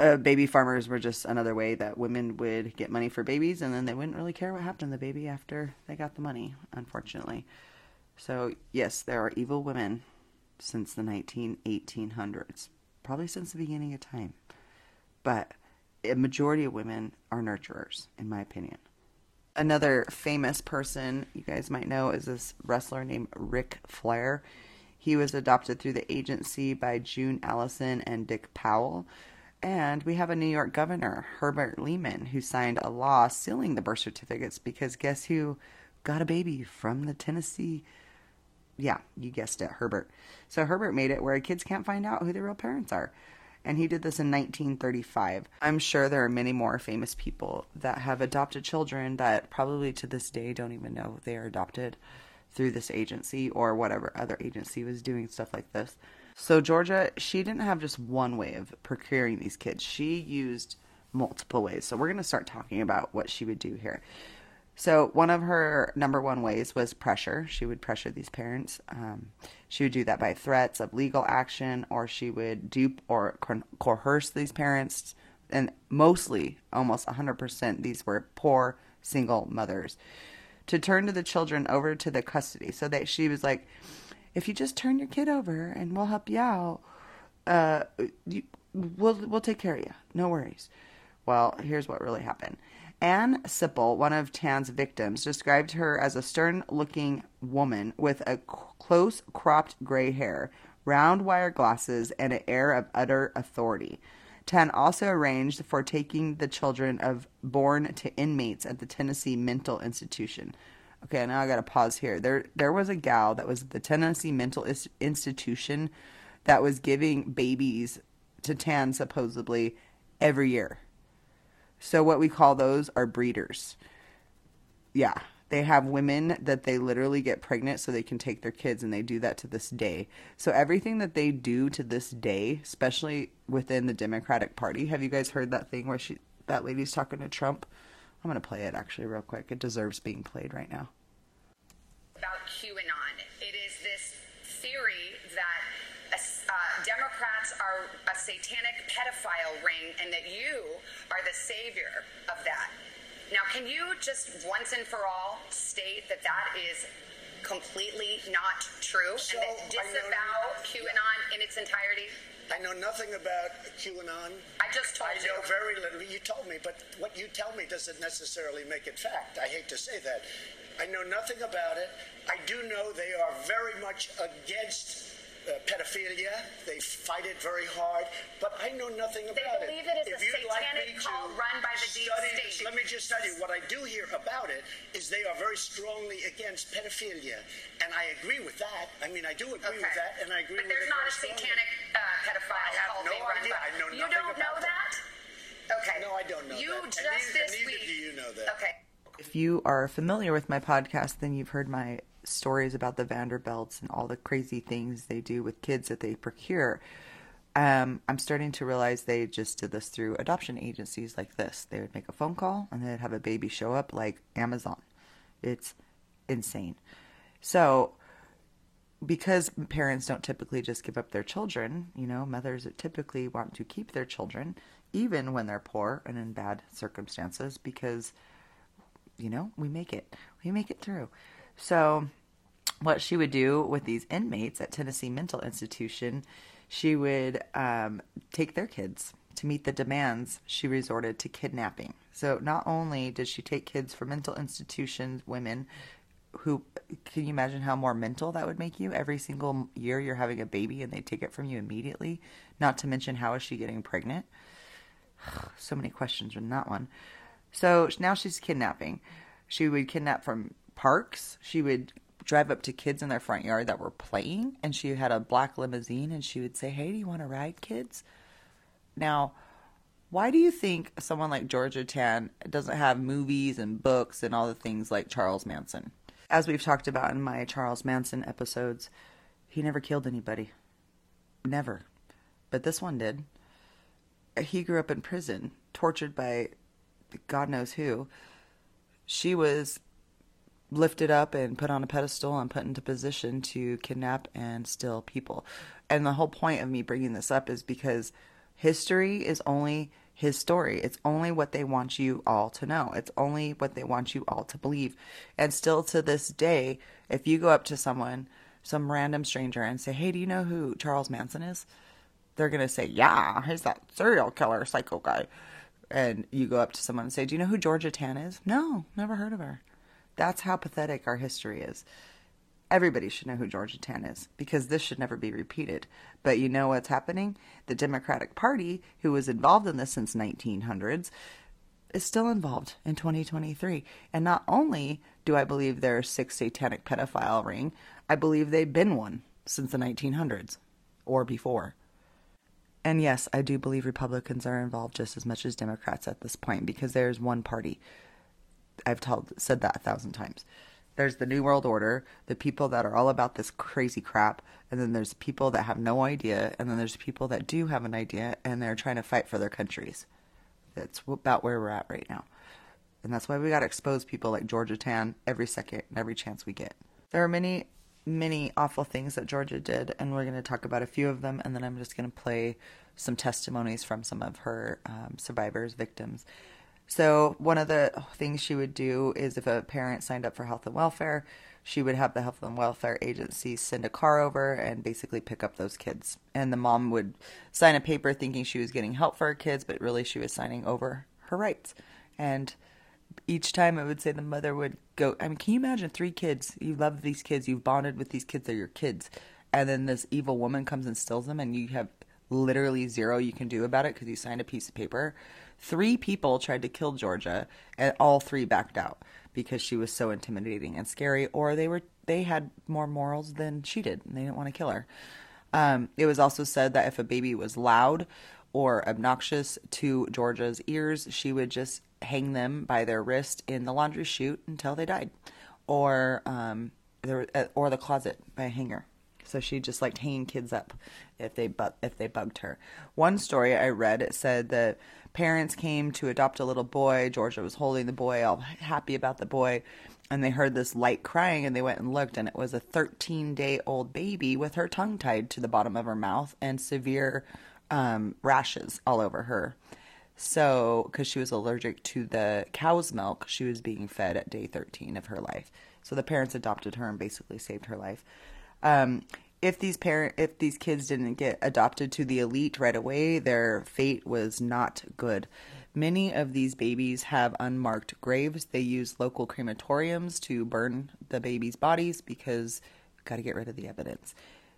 uh, baby farmers were just another way that women would get money for babies, and then they wouldn't really care what happened to the baby after they got the money, unfortunately. So yes, there are evil women since the nineteen eighteen hundreds, probably since the beginning of time. But a majority of women are nurturers, in my opinion. Another famous person you guys might know is this wrestler named Ric Flair. He was adopted through the agency by June Allison and Dick Powell. And we have a New York governor, Herbert Lehman, who signed a law sealing the birth certificates because guess who got a baby from the Tennessee? Yeah, you guessed it, Herbert. So Herbert made it where kids can't find out who their real parents are. And he did this in nineteen thirty-five. I'm sure there are many more famous people that have adopted children that probably to this day don't even know they are adopted through this agency or whatever other agency was doing stuff like this. So Georgia, she didn't have just one way of procuring these kids. She used multiple ways. So we're going to start talking about what she would do here. So one of her number one ways was pressure. She would pressure these parents. Um, she would do that by threats of legal action, or she would dupe or co- coerce these parents. And mostly, almost one hundred percent, these were poor single mothers, to turn to the children over to the custody. So that she was like, if you just turn your kid over and we'll help you out, uh, you, we'll, we'll take care of you. No worries. Well, here's what really happened. Anne Sipple, one of Tann's victims, described her as a stern-looking woman with a close-cropped gray hair, round wire glasses, and an air of utter authority. Tann also arranged for taking the children of born to inmates at the Tennessee Mental Institution. Okay, now I got to pause here. There, there was a gal that was at the Tennessee Mental Institution that was giving babies to Tann supposedly every year. So what we call those are breeders. Yeah, they have women that they literally get pregnant so they can take their kids, and they do that to this day. So everything that they do to this day, especially within the Democratic Party. Have you guys heard that thing where she, that lady's talking to Trump? I'm going to play it actually real quick. It deserves being played right now. About QAnon. It is this theory that uh, Democrats are a satanic pedophile ring and that you are the savior of that. Now, can you just once and for all state that that is completely not true, so and that disavow QAnon in its entirety? I know nothing about QAnon. I just told I you. I know very little. You told me, but what you tell me doesn't necessarily make it fact. I hate to say that. I know nothing about it. I do know they are very much against Uh, pedophilia. They fight it very hard, but I know nothing about it. They believe it is a satanic cult run by the deep state. Let me just tell you, what I do hear about it is they are very strongly against pedophilia, and I agree with that. I mean, I do agree okay. with that, and I agree but with it. But there's not a satanic uh, pedophile cult. I have no idea. I know you don't know that? that? Okay. No, I don't know you that. Just neither, this neither week. do you know that. Okay. If you are familiar with my podcast, then you've heard my stories about the Vanderbilts and all the crazy things they do with kids that they procure. Um, I'm starting to realize they just did this through adoption agencies like this. They would make a phone call and they'd have a baby show up like Amazon. It's insane. So because parents don't typically just give up their children, you know, mothers typically want to keep their children even when they're poor and in bad circumstances because, you know, we make it. We make it through. So what she would do with these inmates at Tennessee Mental Institution, she would um, take their kids. To meet the demands, she resorted to kidnapping. So not only did she take kids from mental institutions, women who, can you imagine how more mental that would make you? Every single year you're having a baby and they take it from you immediately. Not to mention, how is she getting pregnant? So many questions in that one. So now she's kidnapping. She would kidnap from parks. She would drive up to kids in their front yard that were playing, and she had a black limousine, and she would say, hey, do you want to ride, kids? Now, why do you think someone like Georgia Tann doesn't have movies and books and all the things like Charles Manson? As we've talked about in my Charles Manson episodes, he never killed anybody. Never. But this one did. He grew up in prison, tortured by God knows who. She was lifted up and put on a pedestal and put into position to kidnap and steal people. And the whole point of me bringing this up is because history is only his story. It's only what they want you all to know. It's only what they want you all to believe. And still to this day, if you go up to someone, some random stranger, and say, hey, do you know who Charles Manson is? They're going to say, yeah, he's that serial killer psycho guy. And you go up to someone and say, do you know who Georgia Tann is? No, never heard of her. That's how pathetic our history is. Everybody should know who Georgia Tann is, because this should never be repeated. But you know what's happening? The Democratic Party, who was involved in this since nineteen hundreds, is still involved in twenty twenty-three. And not only do I believe they're a six satanic pedophile ring, I believe they've been one since the nineteen hundreds or before. And yes, I do believe Republicans are involved just as much as Democrats at this point, because there's one party. I've told, said that a thousand times. There's the New World Order, the people that are all about this crazy crap, and then there's people that have no idea, and then there's people that do have an idea, and they're trying to fight for their countries. That's about where we're at right now. And that's why we got to expose people like Georgia Tann every second and every chance we get. There are many, many awful things that Georgia did, and we're going to talk about a few of them, and then I'm just going to play some testimonies from some of her um, survivors, victims. So one of the things she would do is if a parent signed up for health and welfare, she would have the health and welfare agency send a car over and basically pick up those kids. And the mom would sign a paper thinking she was getting help for her kids, but really she was signing over her rights. And each time I would say the mother would go, I mean, can you imagine three kids? You love these kids. You've bonded with these kids. They're your kids. And then this evil woman comes and steals them, and you have literally zero you can do about it because you signed a piece of paper. Three people tried to kill Georgia, and all three backed out because she was so intimidating and scary, or they were they had more morals than she did, and they didn't want to kill her. Um, it was also said that if a baby was loud or obnoxious to Georgia's ears, she would just hang them by their wrist in the laundry chute until they died, or um, there, or the closet by a hanger. So she just liked hanging kids up if they bu- if they bugged her. One story I read, it said that parents came to adopt a little boy. Georgia was holding the boy, all happy about the boy. And they heard this light crying, and they went and looked. And it was a thirteen-day-old baby with her tongue tied to the bottom of her mouth and severe um, rashes all over her. So, because she was allergic to the cow's milk she was being fed at day thirteen of her life. So the parents adopted her and basically saved her life. Um, if these parent, if these kids didn't get adopted to the elite right away, their fate was not good. Many of these babies have unmarked graves. They use local crematoriums to burn the babies' bodies because you've got to get rid of the evidence.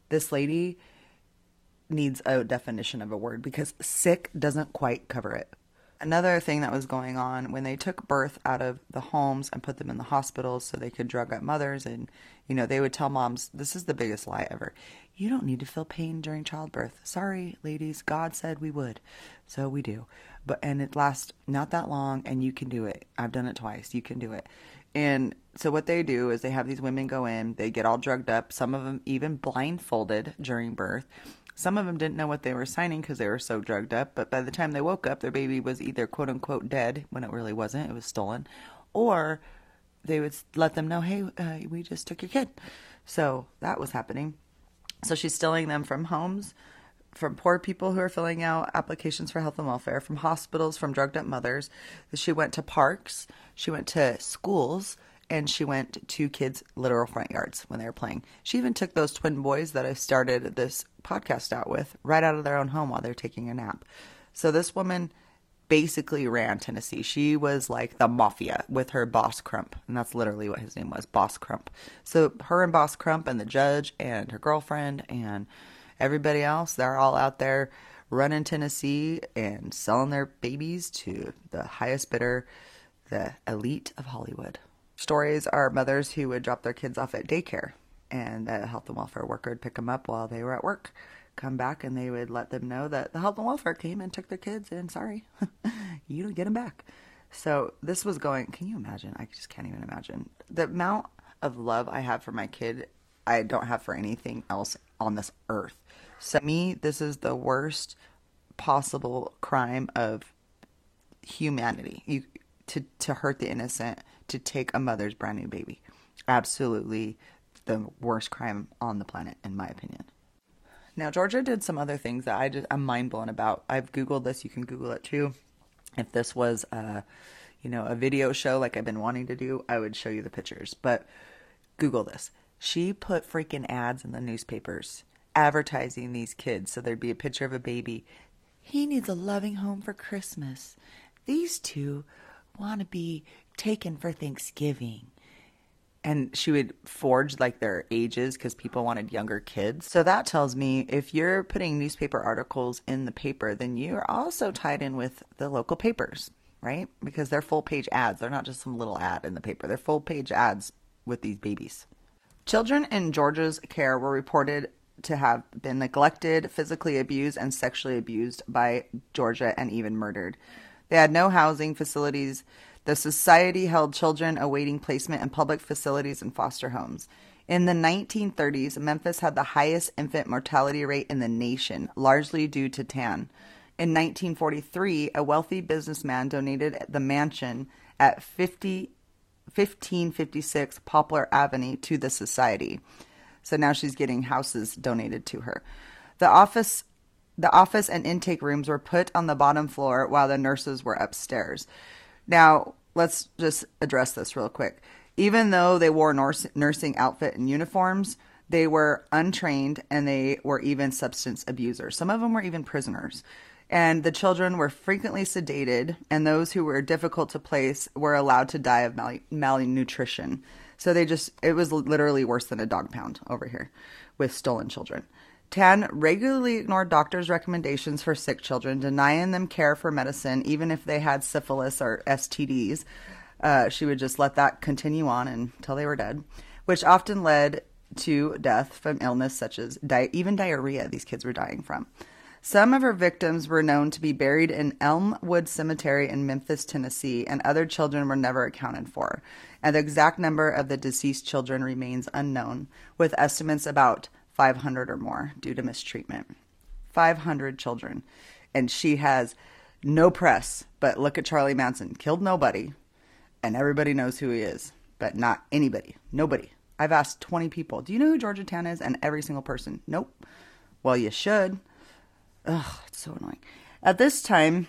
This lady needs a definition of a word because sick doesn't quite cover it. Another thing that was going on when they took birth out of the homes and put them in the hospitals so they could drug up mothers, and, you know, they would tell moms, this is the biggest lie ever. You don't need to feel pain during childbirth. Sorry, ladies. God said we would. So we do. But, and it lasts not that long, and you can do it. I've done it twice. You can do it. And so what they do is they have these women go in, they get all drugged up, some of them even blindfolded during birth. Some of them didn't know what they were signing because they were so drugged up, but by the time they woke up, their baby was either quote-unquote dead, when it really wasn't, it was stolen, or they would let them know, hey, uh, we just took your kid. So that was happening. So she's stealing them from homes, from poor people who are filling out applications for health and welfare, from hospitals, from drugged up mothers. She went to parks, she went to schools, and she went to kids' literal front yards when they were playing. She even took those twin boys that I started this podcast out with right out of their own home while they're taking a nap. So this woman basically ran Tennessee. She was like the mafia with her boss Crump. And that's literally what his name was, Boss Crump. So her and Boss Crump and the judge and her girlfriend and everybody else, they're all out there running Tennessee and selling their babies to the highest bidder, the elite of Hollywood. Stories are mothers who would drop their kids off at daycare, and a health and welfare worker would pick them up while they were at work, come back, and they would let them know that the health and welfare came and took their kids, and sorry, you don't get them back. So this was going, can you imagine? I just can't even imagine. The amount of love I have for my kid, I don't have for anything else on this earth. So to me, this is the worst possible crime of humanity, you, to, to hurt the innocent, to take a mother's brand new baby. Absolutely the worst crime on the planet, in my opinion. Now, Georgia did some other things that I just, I'm mind blown about. I've Googled this. You can Google it too. If this was a, you know, a video show like I've been wanting to do, I would show you the pictures. But Google this. She put freaking ads in the newspapers advertising these kids. So there'd be a picture of a baby. He needs a loving home for Christmas. These two want to be taken for Thanksgiving. And she would forge like their ages because people wanted younger kids. So that tells me if you're putting newspaper articles in the paper, then you're also tied in with the local papers, right? Because they're full page ads. They're not just some little ad in the paper. They're full page ads with these babies. Children in Georgia's care were reported to have been neglected, physically abused, and sexually abused by Georgia and even murdered. They had no housing facilities. The society held children awaiting placement in public facilities and foster homes. In the nineteen thirties, Memphis had the highest infant mortality rate in the nation, largely due to Tann. In nineteen forty-three, a wealthy businessman donated the mansion at fifteen fifty-six Poplar Avenue to the society. So now she's getting houses donated to her. The office... The office and intake rooms were put on the bottom floor while the nurses were upstairs. Now, let's just address this real quick. Even though they wore nurse, nursing outfit and uniforms, they were untrained and they were even substance abusers. Some of them were even prisoners. And the children were frequently sedated, and those who were difficult to place were allowed to die of mal- malnutrition. So they just, it was literally worse than a dog pound over here with stolen children. Tann regularly ignored doctors' recommendations for sick children, denying them care for medicine, even if they had syphilis or S T Ds. Uh, she would just let that continue on until they were dead, which often led to death from illness such as di- even diarrhea these kids were dying from. Some of her victims were known to be buried in Elmwood Cemetery in Memphis, Tennessee, and other children were never accounted for. And the exact number of the deceased children remains unknown, with estimates about five hundred or more due to mistreatment. five hundred children. And she has no press, but look at Charlie Manson. Killed nobody, and everybody knows who he is, but not anybody. Nobody. I've asked twenty people, do you know who Georgia Tann is? And every single person, nope. Well, you should. Ugh, it's so annoying. At this time,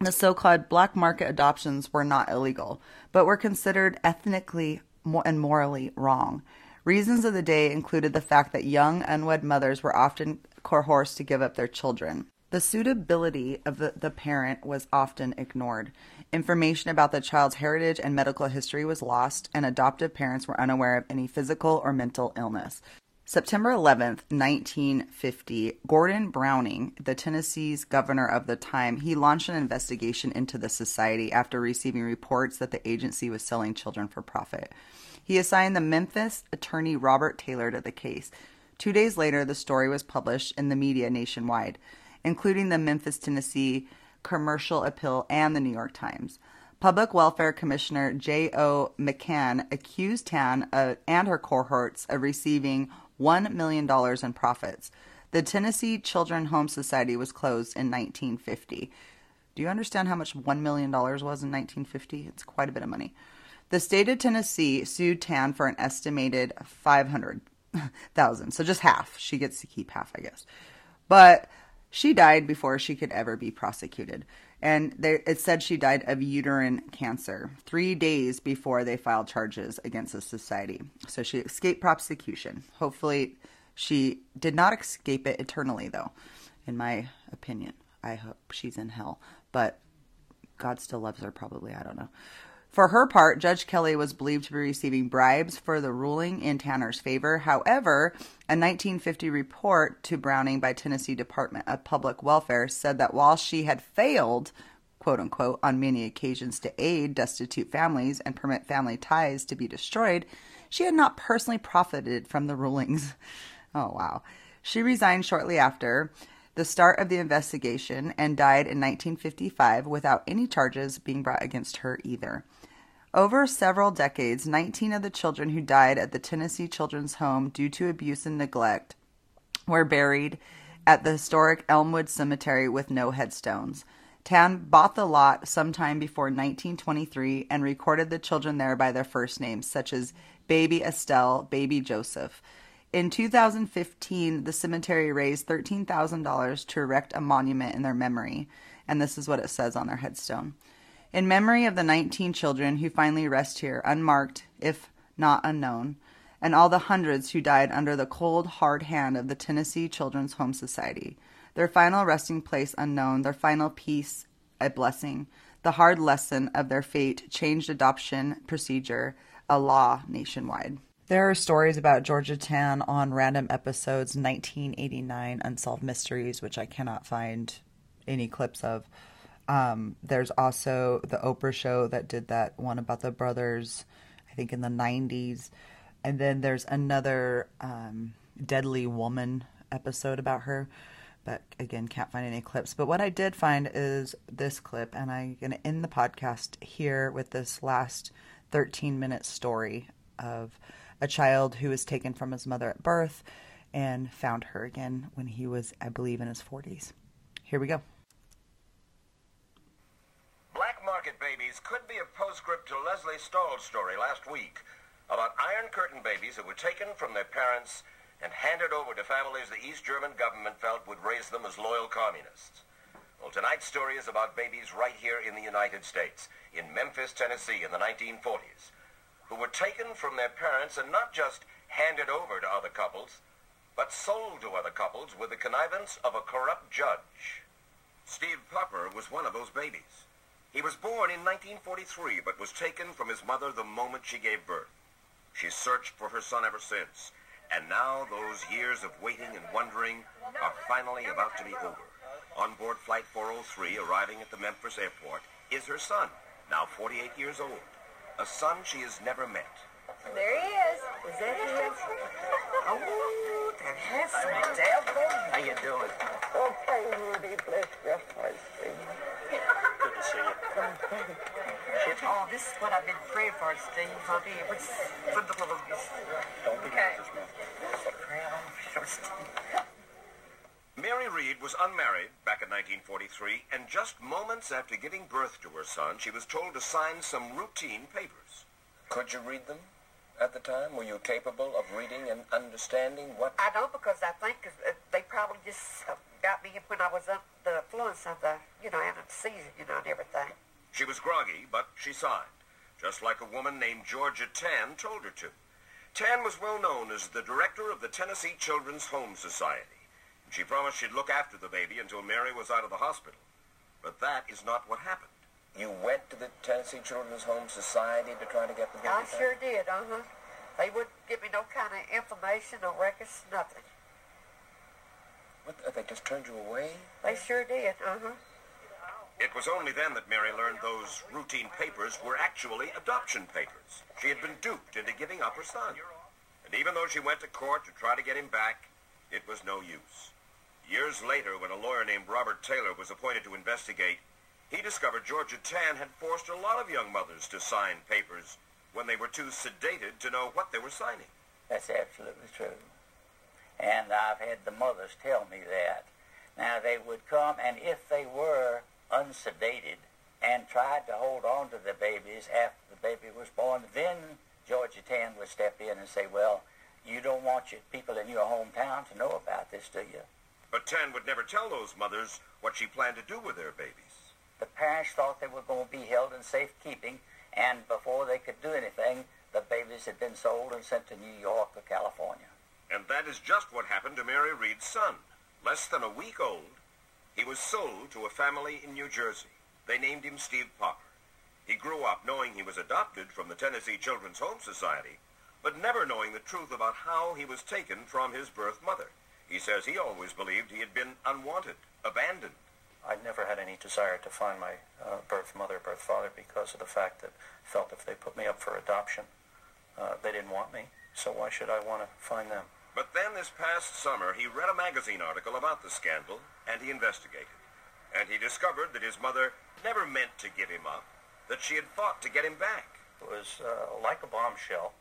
the so-called black market adoptions were not illegal, but were considered ethnically and morally wrong. Reasons of the day included the fact that young, unwed mothers were often coerced to give up their children. The suitability of the, the parent was often ignored. Information about the child's heritage and medical history was lost, and adoptive parents were unaware of any physical or mental illness. September eleventh, nineteen fifty, Gordon Browning, the Tennessee's governor of the time, he launched an investigation into the society after receiving reports that the agency was selling children for profit. He assigned the Memphis attorney Robert Taylor to the case. Two days later, the story was published in the media nationwide, including the Memphis, Tennessee Commercial Appeal and the New York Times. Public Welfare Commissioner J O McCann accused Tann of, and her cohorts of receiving one million dollars in profits. The Tennessee Children's Home Society was closed in nineteen fifty. Do you understand how much one million dollars was in nineteen fifty? It's quite a bit of money. The state of Tennessee sued Tann for an estimated five hundred thousand dollars. So just half. She gets to keep half, I guess. But she died before she could ever be prosecuted. And they, it said she died of uterine cancer three days before they filed charges against the society. So she escaped prosecution. Hopefully she did not escape it eternally, though. In my opinion, I hope she's in hell. But God still loves her, probably. I don't know. For her part, Judge Kelly was believed to be receiving bribes for the ruling in Tanner's favor. However, a nineteen fifty report to Browning by Tennessee Department of Public Welfare said that while she had failed, quote unquote, on many occasions to aid destitute families and permit family ties to be destroyed, she had not personally profited from the rulings. Oh, wow. She resigned shortly after the start of the investigation and died in nineteen fifty-five without any charges being brought against her either. Over several decades, nineteen of the children who died at the Tennessee Children's Home due to abuse and neglect were buried at the historic Elmwood Cemetery with no headstones. Tann bought the lot sometime before nineteen twenty-three and recorded the children there by their first names, such as Baby Estelle, Baby Joseph. In two thousand fifteen, the cemetery raised thirteen thousand dollars to erect a monument in their memory, and this is what it says on their headstone. In memory of the nineteen children who finally rest here, unmarked, if not unknown, and all the hundreds who died under the cold, hard hand of the Tennessee Children's Home Society. Their final resting place unknown, their final peace a blessing, the hard lesson of their fate, changed adoption procedure, a law nationwide. There are stories about Georgia Tann on Random Episodes nineteen eighty-nine Unsolved Mysteries, which I cannot find any clips of. Um, there's also the Oprah show that did that one about the brothers, I think in the nineties. And then there's another um, Deadly Woman episode about her. But again, can't find any clips. But what I did find is this clip, and I'm going to end the podcast here with this last thirteen minute story of a child who was taken from his mother at birth and found her again when he was, I believe, in his forties. Here we go. Black Market Babies could be a postscript to Leslie Stahl's story last week about Iron Curtain babies that were taken from their parents and handed over to families the East German government felt would raise them as loyal communists. Well, tonight's story is about babies right here in the United States, in Memphis, Tennessee, in the nineteen forties, who were taken from their parents and not just handed over to other couples, but sold to other couples with the connivance of a corrupt judge. Steve Popper was one of those babies. He was born in nineteen forty-three, but was taken from his mother the moment she gave birth. She searched for her son ever since. And now those years of waiting and wondering are finally about to be over. On board Flight four oh three, arriving at the Memphis airport, is her son, now forty-eight years old. A son she has never met. There he is. Is that him? Oh, that handsome devil. How you doing? Okay, Rudy. Bless your heart, Steve. Good to see you. Oh, this is what I've been praying for, Steve. I'll be able to... Don't be nervous, man. Mary Reed was unmarried back in nineteen forty-three, and just moments after giving birth to her son, she was told to sign some routine papers. Could you read them at the time? Were you capable of reading and understanding what... I don't, because I think they probably just got me when I was under the influence of the, you know, anesthesia, you know, and everything. She was groggy, but she signed, just like a woman named Georgia Tann told her to. Tann was well known as the director of the Tennessee Children's Home Society. She promised she'd look after the baby until Mary was out of the hospital. But that is not what happened. You went to the Tennessee Children's Home Society to try to get the baby I back? Sure did, uh-huh. They wouldn't give me no kind of information, no records, nothing. What, they just turned you away? They sure did, uh-huh. It was only then that Mary learned those routine papers were actually adoption papers. She had been duped into giving up her son. And even though she went to court to try to get him back, it was no use. Years later, when a lawyer named Robert Taylor was appointed to investigate, he discovered Georgia Tann had forced a lot of young mothers to sign papers when they were too sedated to know what they were signing. That's absolutely true. And I've had the mothers tell me that. Now, they would come, and if they were unsedated and tried to hold on to the babies after the baby was born, then Georgia Tann would step in and say, well, you don't want your people in your hometown to know about this, do you? But Tann would never tell those mothers what she planned to do with their babies. The parents thought they were going to be held in safekeeping, and before they could do anything, the babies had been sold and sent to New York or California. And that is just what happened to Mary Reed's son. Less than a week old, he was sold to a family in New Jersey. They named him Steve Popper. He grew up knowing he was adopted from the Tennessee Children's Home Society, but never knowing the truth about how he was taken from his birth mother. He says he always believed he had been unwanted, abandoned. I never had any desire to find my uh, birth mother, birth father, because of the fact that I felt if they put me up for adoption, uh, they didn't want me, so why should I want to find them? But then this past summer, he read a magazine article about the scandal, and he investigated. And he discovered that his mother never meant to give him up, that she had fought to get him back. It was uh, like a bombshell,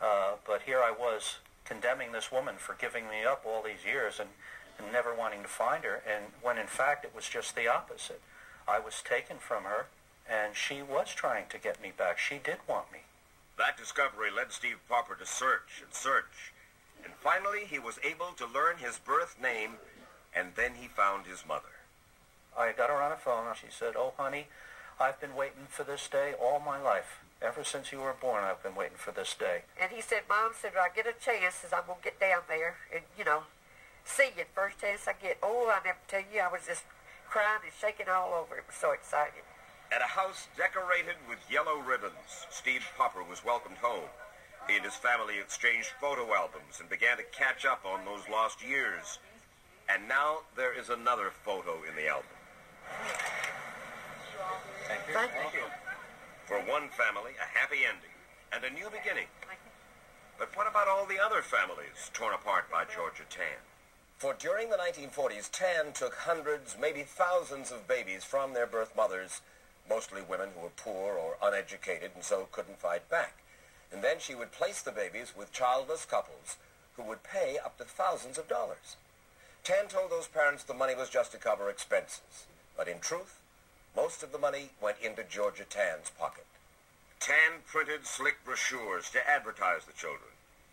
uh, but here I was condemning this woman for giving me up all these years and, and never wanting to find her, and when in fact it was just the opposite. I was taken from her, and she was trying to get me back. She did want me. That discovery led Steve Popper to search and search. And finally, he was able to learn his birth name, and then he found his mother. I got her on the phone, and she said, "Oh, honey, I've been waiting for this day all my life. Ever since you were born, I've been waiting for this day." And he said, "Mom, said I get a chance, says I'm going to get down there and, you know, see you the first chance I get." Oh, I never tell you, I was just crying and shaking all over. It was so excited. At a house decorated with yellow ribbons, Steve Popper was welcomed home. He and his family exchanged photo albums and began to catch up on those lost years. And now there is another photo in the album. Thank you. Thank you. For one family, a happy ending and a new beginning. But what about all the other families torn apart by Georgia Tann? For during the nineteen forties, Tann took hundreds, maybe thousands of babies from their birth mothers, mostly women who were poor or uneducated and so couldn't fight back. And then she would place the babies with childless couples who would pay up to thousands of dollars. Tann told those parents the money was just to cover expenses. But in truth, most of the money went into Georgia Tann's pocket. Tann printed slick brochures to advertise the children.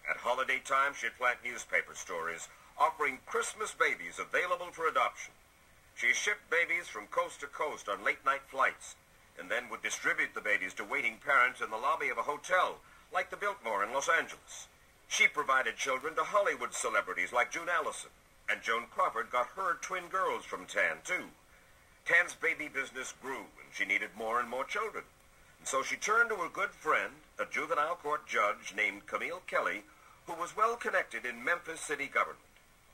At holiday time, she'd plant newspaper stories offering Christmas babies available for adoption. She shipped babies from coast to coast on late-night flights and then would distribute the babies to waiting parents in the lobby of a hotel like the Biltmore in Los Angeles. She provided children to Hollywood celebrities like June Allison, and Joan Crawford got her twin girls from Tann, too. Tann's baby business grew, and she needed more and more children. And so she turned to her good friend, a juvenile court judge named Camille Kelly, who was well-connected in Memphis city government.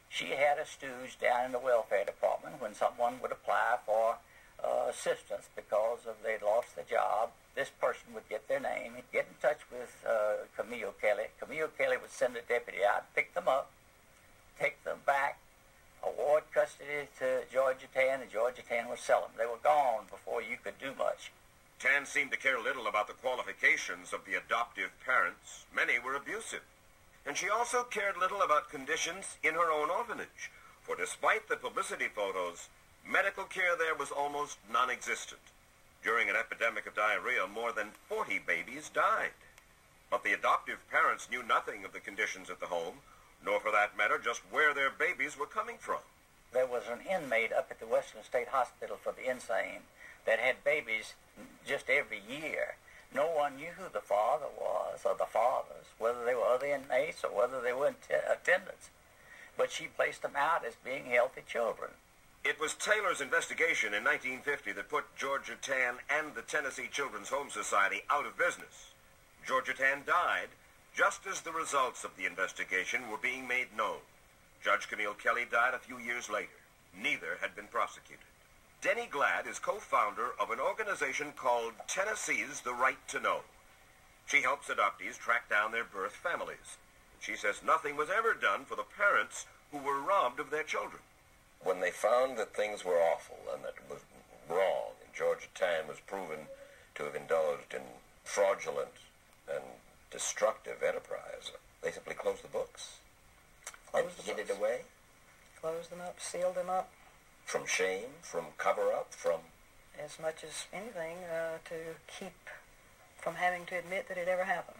She had a stooge down in the welfare department when someone would apply for uh, assistance because of they'd lost their job. This person would get their name, he'd get in touch with uh, Camille Kelly. Camille Kelly would send a deputy out, pick them up, take them back, award custody to Georgia Tann, and Georgia Tann would sell them. They were gone before you could do much. Tann seemed to care little about the qualifications of the adoptive parents. Many were abusive. And she also cared little about conditions in her own orphanage, for despite the publicity photos, medical care there was almost non-existent. During an epidemic of diarrhea, more than forty babies died. But the adoptive parents knew nothing of the conditions at the home, nor for that matter just where their babies were coming from. There was an inmate up at the Western State Hospital for the Insane that had babies just every year. No one knew who the father was or the fathers, whether they were other inmates or whether they were in attendants. But she placed them out as being healthy children. It was Taylor's investigation in nineteen fifty that put Georgia Tann and the Tennessee Children's Home Society out of business. Georgia Tann died just as the results of the investigation were being made known. Judge Camille Kelly died a few years later. Neither had been prosecuted. Denny Glad is co-founder of an organization called Tennessee's The Right to Know. She helps adoptees track down their birth families. She says nothing was ever done for the parents who were robbed of their children. When they found that things were awful and that it was wrong, and Georgia Tann was proven to have indulged in fraudulent and destructive enterprise, they simply closed the books. Closed them up. Hid it away. Closed them up, sealed them up. From shame, from cover-up, from... As much as anything, uh, to keep from having to admit that it ever happened.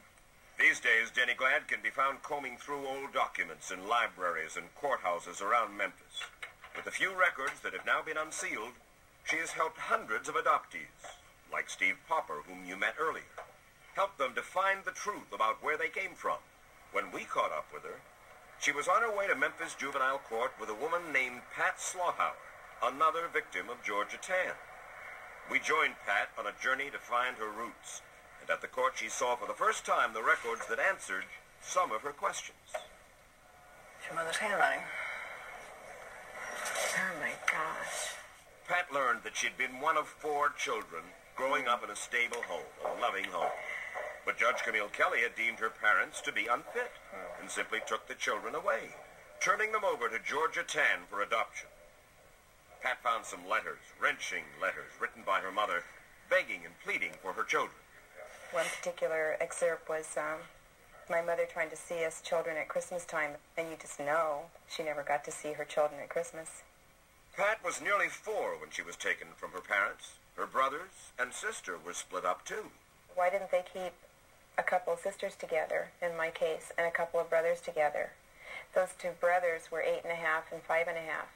These days, Denny Glad can be found combing through old documents in libraries and courthouses around Memphis. With the few records that have now been unsealed, she has helped hundreds of adoptees, like Steve Popper, whom you met earlier, helped them to find the truth about where they came from. When we caught up with her, she was on her way to Memphis Juvenile Court with a woman named Pat Slaughauer, another victim of Georgia Tann. We joined Pat on a journey to find her roots, and at the court she saw for the first time the records that answered some of her questions. It's your mother's handwriting. Oh my gosh. Pat learned that she'd been one of four children growing up in a stable home, a loving home. But Judge Camille Kelly had deemed her parents to be unfit and simply took the children away, turning them over to Georgia Tann for adoption. Pat found some letters, wrenching letters, written by her mother, begging and pleading for her children. One particular excerpt was um, my mother trying to see us children at Christmas time, and you just know she never got to see her children at Christmas. Pat was nearly four when she was taken from her parents. Her brothers and sister were split up, too. Why didn't they keep a couple of sisters together, in my case, and a couple of brothers together? Those two brothers were eight and a half and five and a half.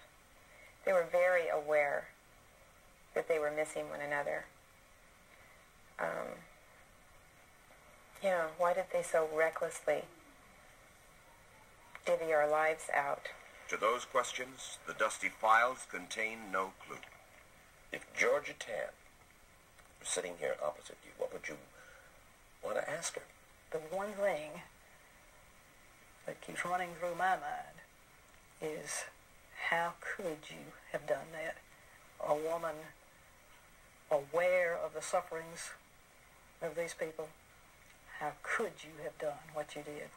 They were very aware that they were missing one another. Um, yeah, why did they so recklessly divvy our lives out? To those questions, the dusty files contain no clue. If Georgia Tann was sitting here opposite you, what would you want to ask her? The one thing that keeps running through my mind is, how could you have done that? A woman aware of the sufferings of these people, how could you have done what you did?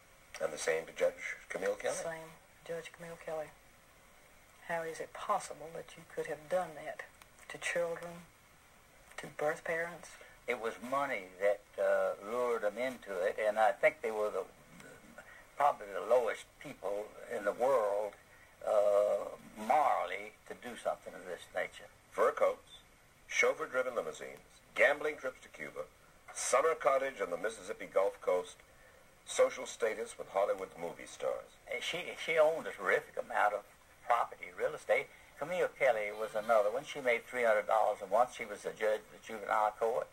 And the same to Judge Camille Kelly? The same, Judge Camille Kelly. How is it possible that you could have done that to children, to birth parents? It was money that uh, lured them into it, and I think they were the probably the lowest people in the world uh, morally to do something of this nature. Fur coats, chauffeur-driven limousines, gambling trips to Cuba, summer cottage on the Mississippi Gulf Coast, social status with Hollywood movie stars. She, she owned a terrific amount of property, real estate. Camille Kelly was another one. She made three hundred dollars a month. She was a judge of the juvenile court.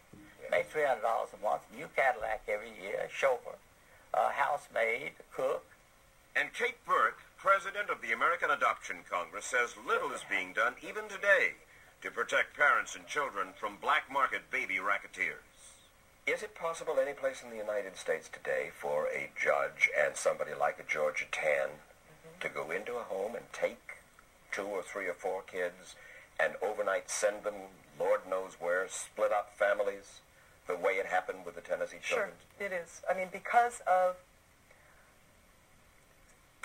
Made three hundred dollars a month, new Cadillac every year, chauffeur, a housemaid, a cook. And Kate Burke, president of the American Adoption Congress, says little is being done, even today, to protect parents and children from black market baby racketeers. Is it possible any place in the United States today for a judge and somebody like a Georgia Tann mm-hmm. to go into a home and take two or three or four kids and overnight send them, Lord knows where, split up families the way it happened with the Tennessee Children's? Sure, it is. I mean, because of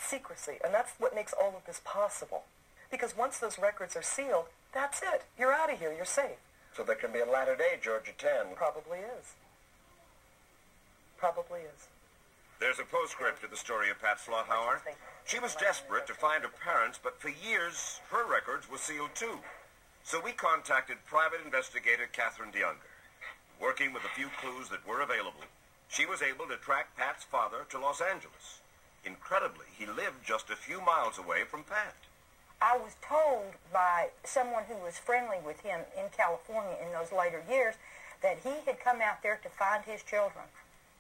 secrecy, and that's what makes all of this possible. Because once those records are sealed, that's it. You're out of here. You're safe. So there can be a latter-day Georgia Tann. Probably is. Probably is. There's a postscript to the story of Pat Slaughauer. She was desperate to find her parents, but for years, her records were sealed too. So we contacted private investigator Catherine DeYonger. Working with the few clues that were available, she was able to track Pat's father to Los Angeles. Incredibly, he lived just a few miles away from Pat. I was told by someone who was friendly with him in California in those later years that he had come out there to find his children.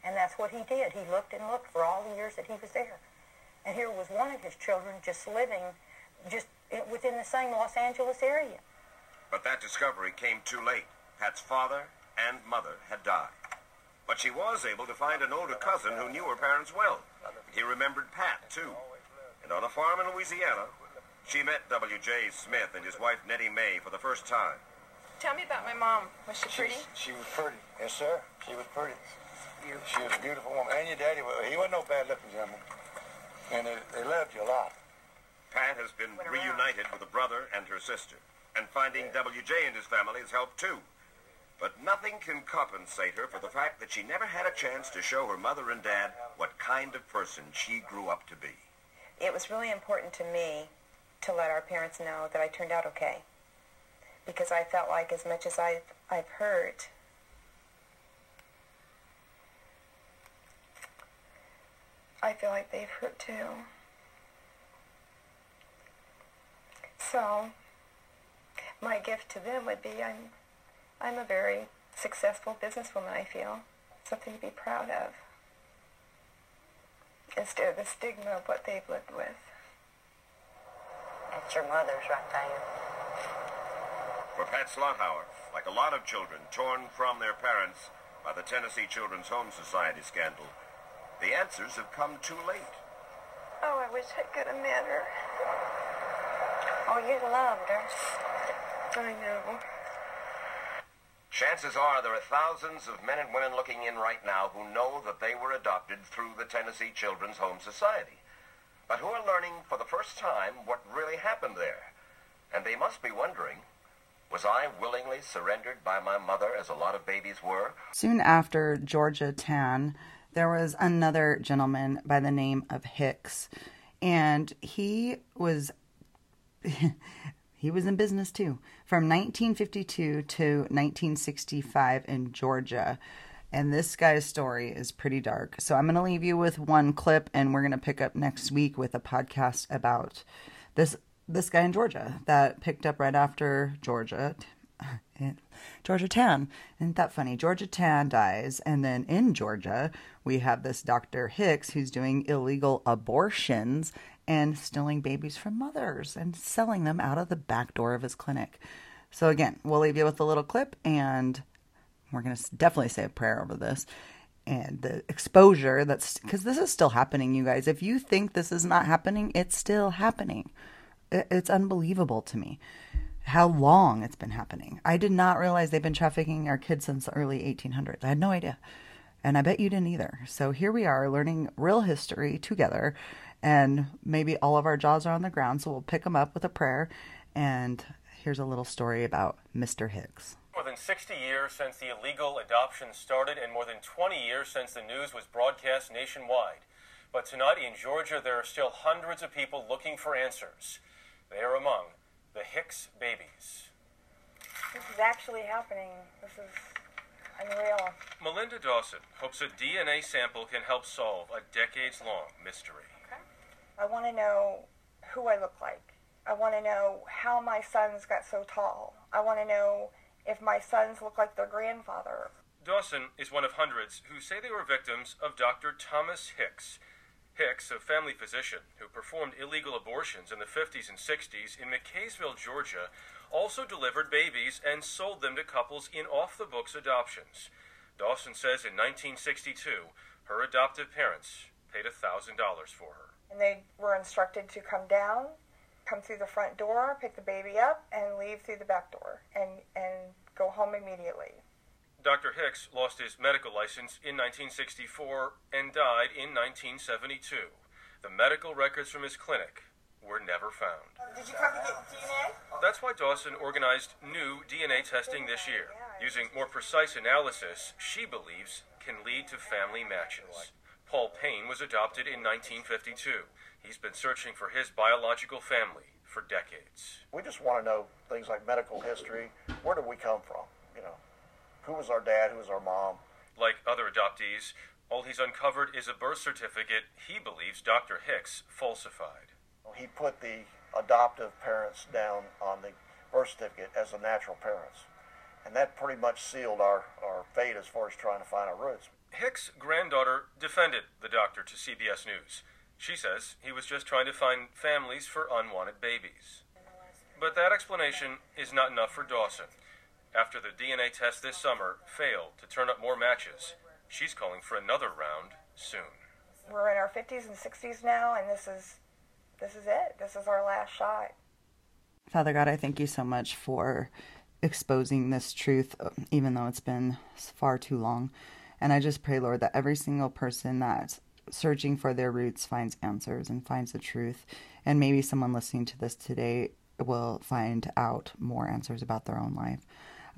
And that's what he did. He looked and looked for all the years that he was there. And here was one of his children just living just within the same Los Angeles area. But that discovery came too late. Pat's father and mother had died. But she was able to find an older cousin who knew her parents well. He remembered Pat, too. And on a farm in Louisiana, she met W J Smith and his wife Nettie May for the first time. Tell me about my mom. Was she pretty? She, she was pretty. Yes, sir. She was pretty. She was a beautiful woman. And your daddy, well, he wasn't no bad-looking gentleman. And they, they loved you a lot. Pat has been reunited with a brother and her sister. And finding yeah. W J and his family has helped, too. But nothing can compensate her for the fact that she never had a chance to show her mother and dad what kind of person she grew up to be. It was really important to me to let our parents know that I turned out okay. Because I felt like as much as I've, I've hurt, I feel like they've hurt too. So, my gift to them would be I'm, I'm a very successful businesswoman, I feel. Something to be proud of. Instead of the stigma of what they've lived with. It's your mother's right there. For Pat Slaughauer, like a lot of children torn from their parents by the Tennessee Children's Home Society scandal, the answers have come too late. Oh, I wish I could have met her. Oh, you loved her. I know. Chances are there are thousands of men and women looking in right now who know that they were adopted through the Tennessee Children's Home Society, but who are learning for the first time what really happened there. And they must be wondering, was I willingly surrendered by my mother as a lot of babies were? Soon after Georgia Tann, there was another gentleman by the name of Hicks, and he was He was in business, too, from nineteen fifty-two to nineteen sixty-five in Georgia. And this guy's story is pretty dark. So I'm going to leave you with one clip, and we're going to pick up next week with a podcast about this this guy in Georgia that picked up right after Georgia. Georgia Tann. Isn't that funny? Georgia Tann dies, and then in Georgia, we have this Doctor Hicks who's doing illegal abortions and stealing babies from mothers and selling them out of the back door of his clinic. So again, we'll leave you with a little clip, and we're going to definitely say a prayer over this. And the exposure that's, because this is still happening, you guys. If you think this is not happening, it's still happening. It's unbelievable to me how long it's been happening. I did not realize they've been trafficking our kids since the early eighteen hundreds. I had no idea. And I bet you didn't either. So here we are learning real history together. And maybe all of our jaws are on the ground. So we'll pick them up with a prayer. And here's a little story about Mister Hicks. More than sixty years since the illegal adoption started, and more than twenty years since the news was broadcast nationwide. But tonight in Georgia, there are still hundreds of people looking for answers. They are among the Hicks babies. This is actually happening. This is unreal. Melinda Dawson hopes a D N A sample can help solve a decades-long mystery. Okay. I want to know who I look like. I want to know how my sons got so tall. I want to know if my sons look like their grandfather. Dawson is one of hundreds who say they were victims of Doctor Thomas Hicks. Hicks, a family physician who performed illegal abortions in the fifties and sixties in McKaysville, Georgia, also delivered babies and sold them to couples in off-the-books adoptions. Dawson says in nineteen sixty-two, her adoptive parents paid one thousand dollars for her. And they were instructed to come down, come through the front door, pick the baby up, and leave through the back door, and, and go home immediately. Doctor Hicks lost his medical license in nineteen sixty-four and died in nineteen seventy-two. The medical records from his clinic were never found. Uh, did you come to get D N A? That's why Dawson organized new D N A testing this year. Using more precise analysis, she believes can lead to family matches. Paul Payne was adopted in nineteen fifty-two. He's been searching for his biological family for decades. We just want to know things like medical history. Where did we come from, you know? Who was our dad? Who was our mom? Like other adoptees, all he's uncovered is a birth certificate he believes Doctor Hicks falsified. He put the adoptive parents down on the birth certificate as the natural parents. And that pretty much sealed our, our fate as far as trying to find our roots. Hicks' granddaughter defended the doctor to C B S News. She says he was just trying to find families for unwanted babies. But that explanation is not enough for Dawson. After the D N A test this summer failed to turn up more matches, she's calling for another round soon. We're in our fifties and sixties now, and this is this is it. This is our last shot. Father God, I thank you so much for exposing this truth, even though it's been far too long. And I just pray, Lord, that every single person that's searching for their roots finds answers and finds the truth. And maybe someone listening to this today will find out more answers about their own life.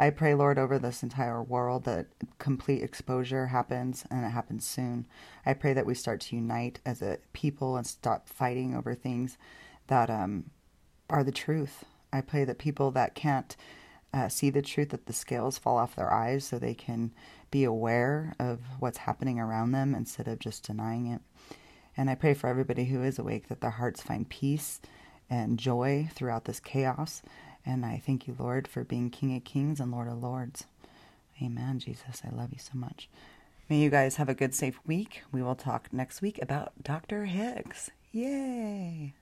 I pray, Lord, over this entire world that complete exposure happens, and it happens soon. I pray that we start to unite as a people and stop fighting over things that um, are the truth. I pray that people that can't uh, see the truth, that the scales fall off their eyes so they can be aware of what's happening around them instead of just denying it. And I pray for everybody who is awake that their hearts find peace and joy throughout this chaos. And I thank you, Lord, for being King of Kings and Lord of Lords. Amen, Jesus. I love you so much. May you guys have a good, safe week. We will talk next week about Doctor Hicks. Yay!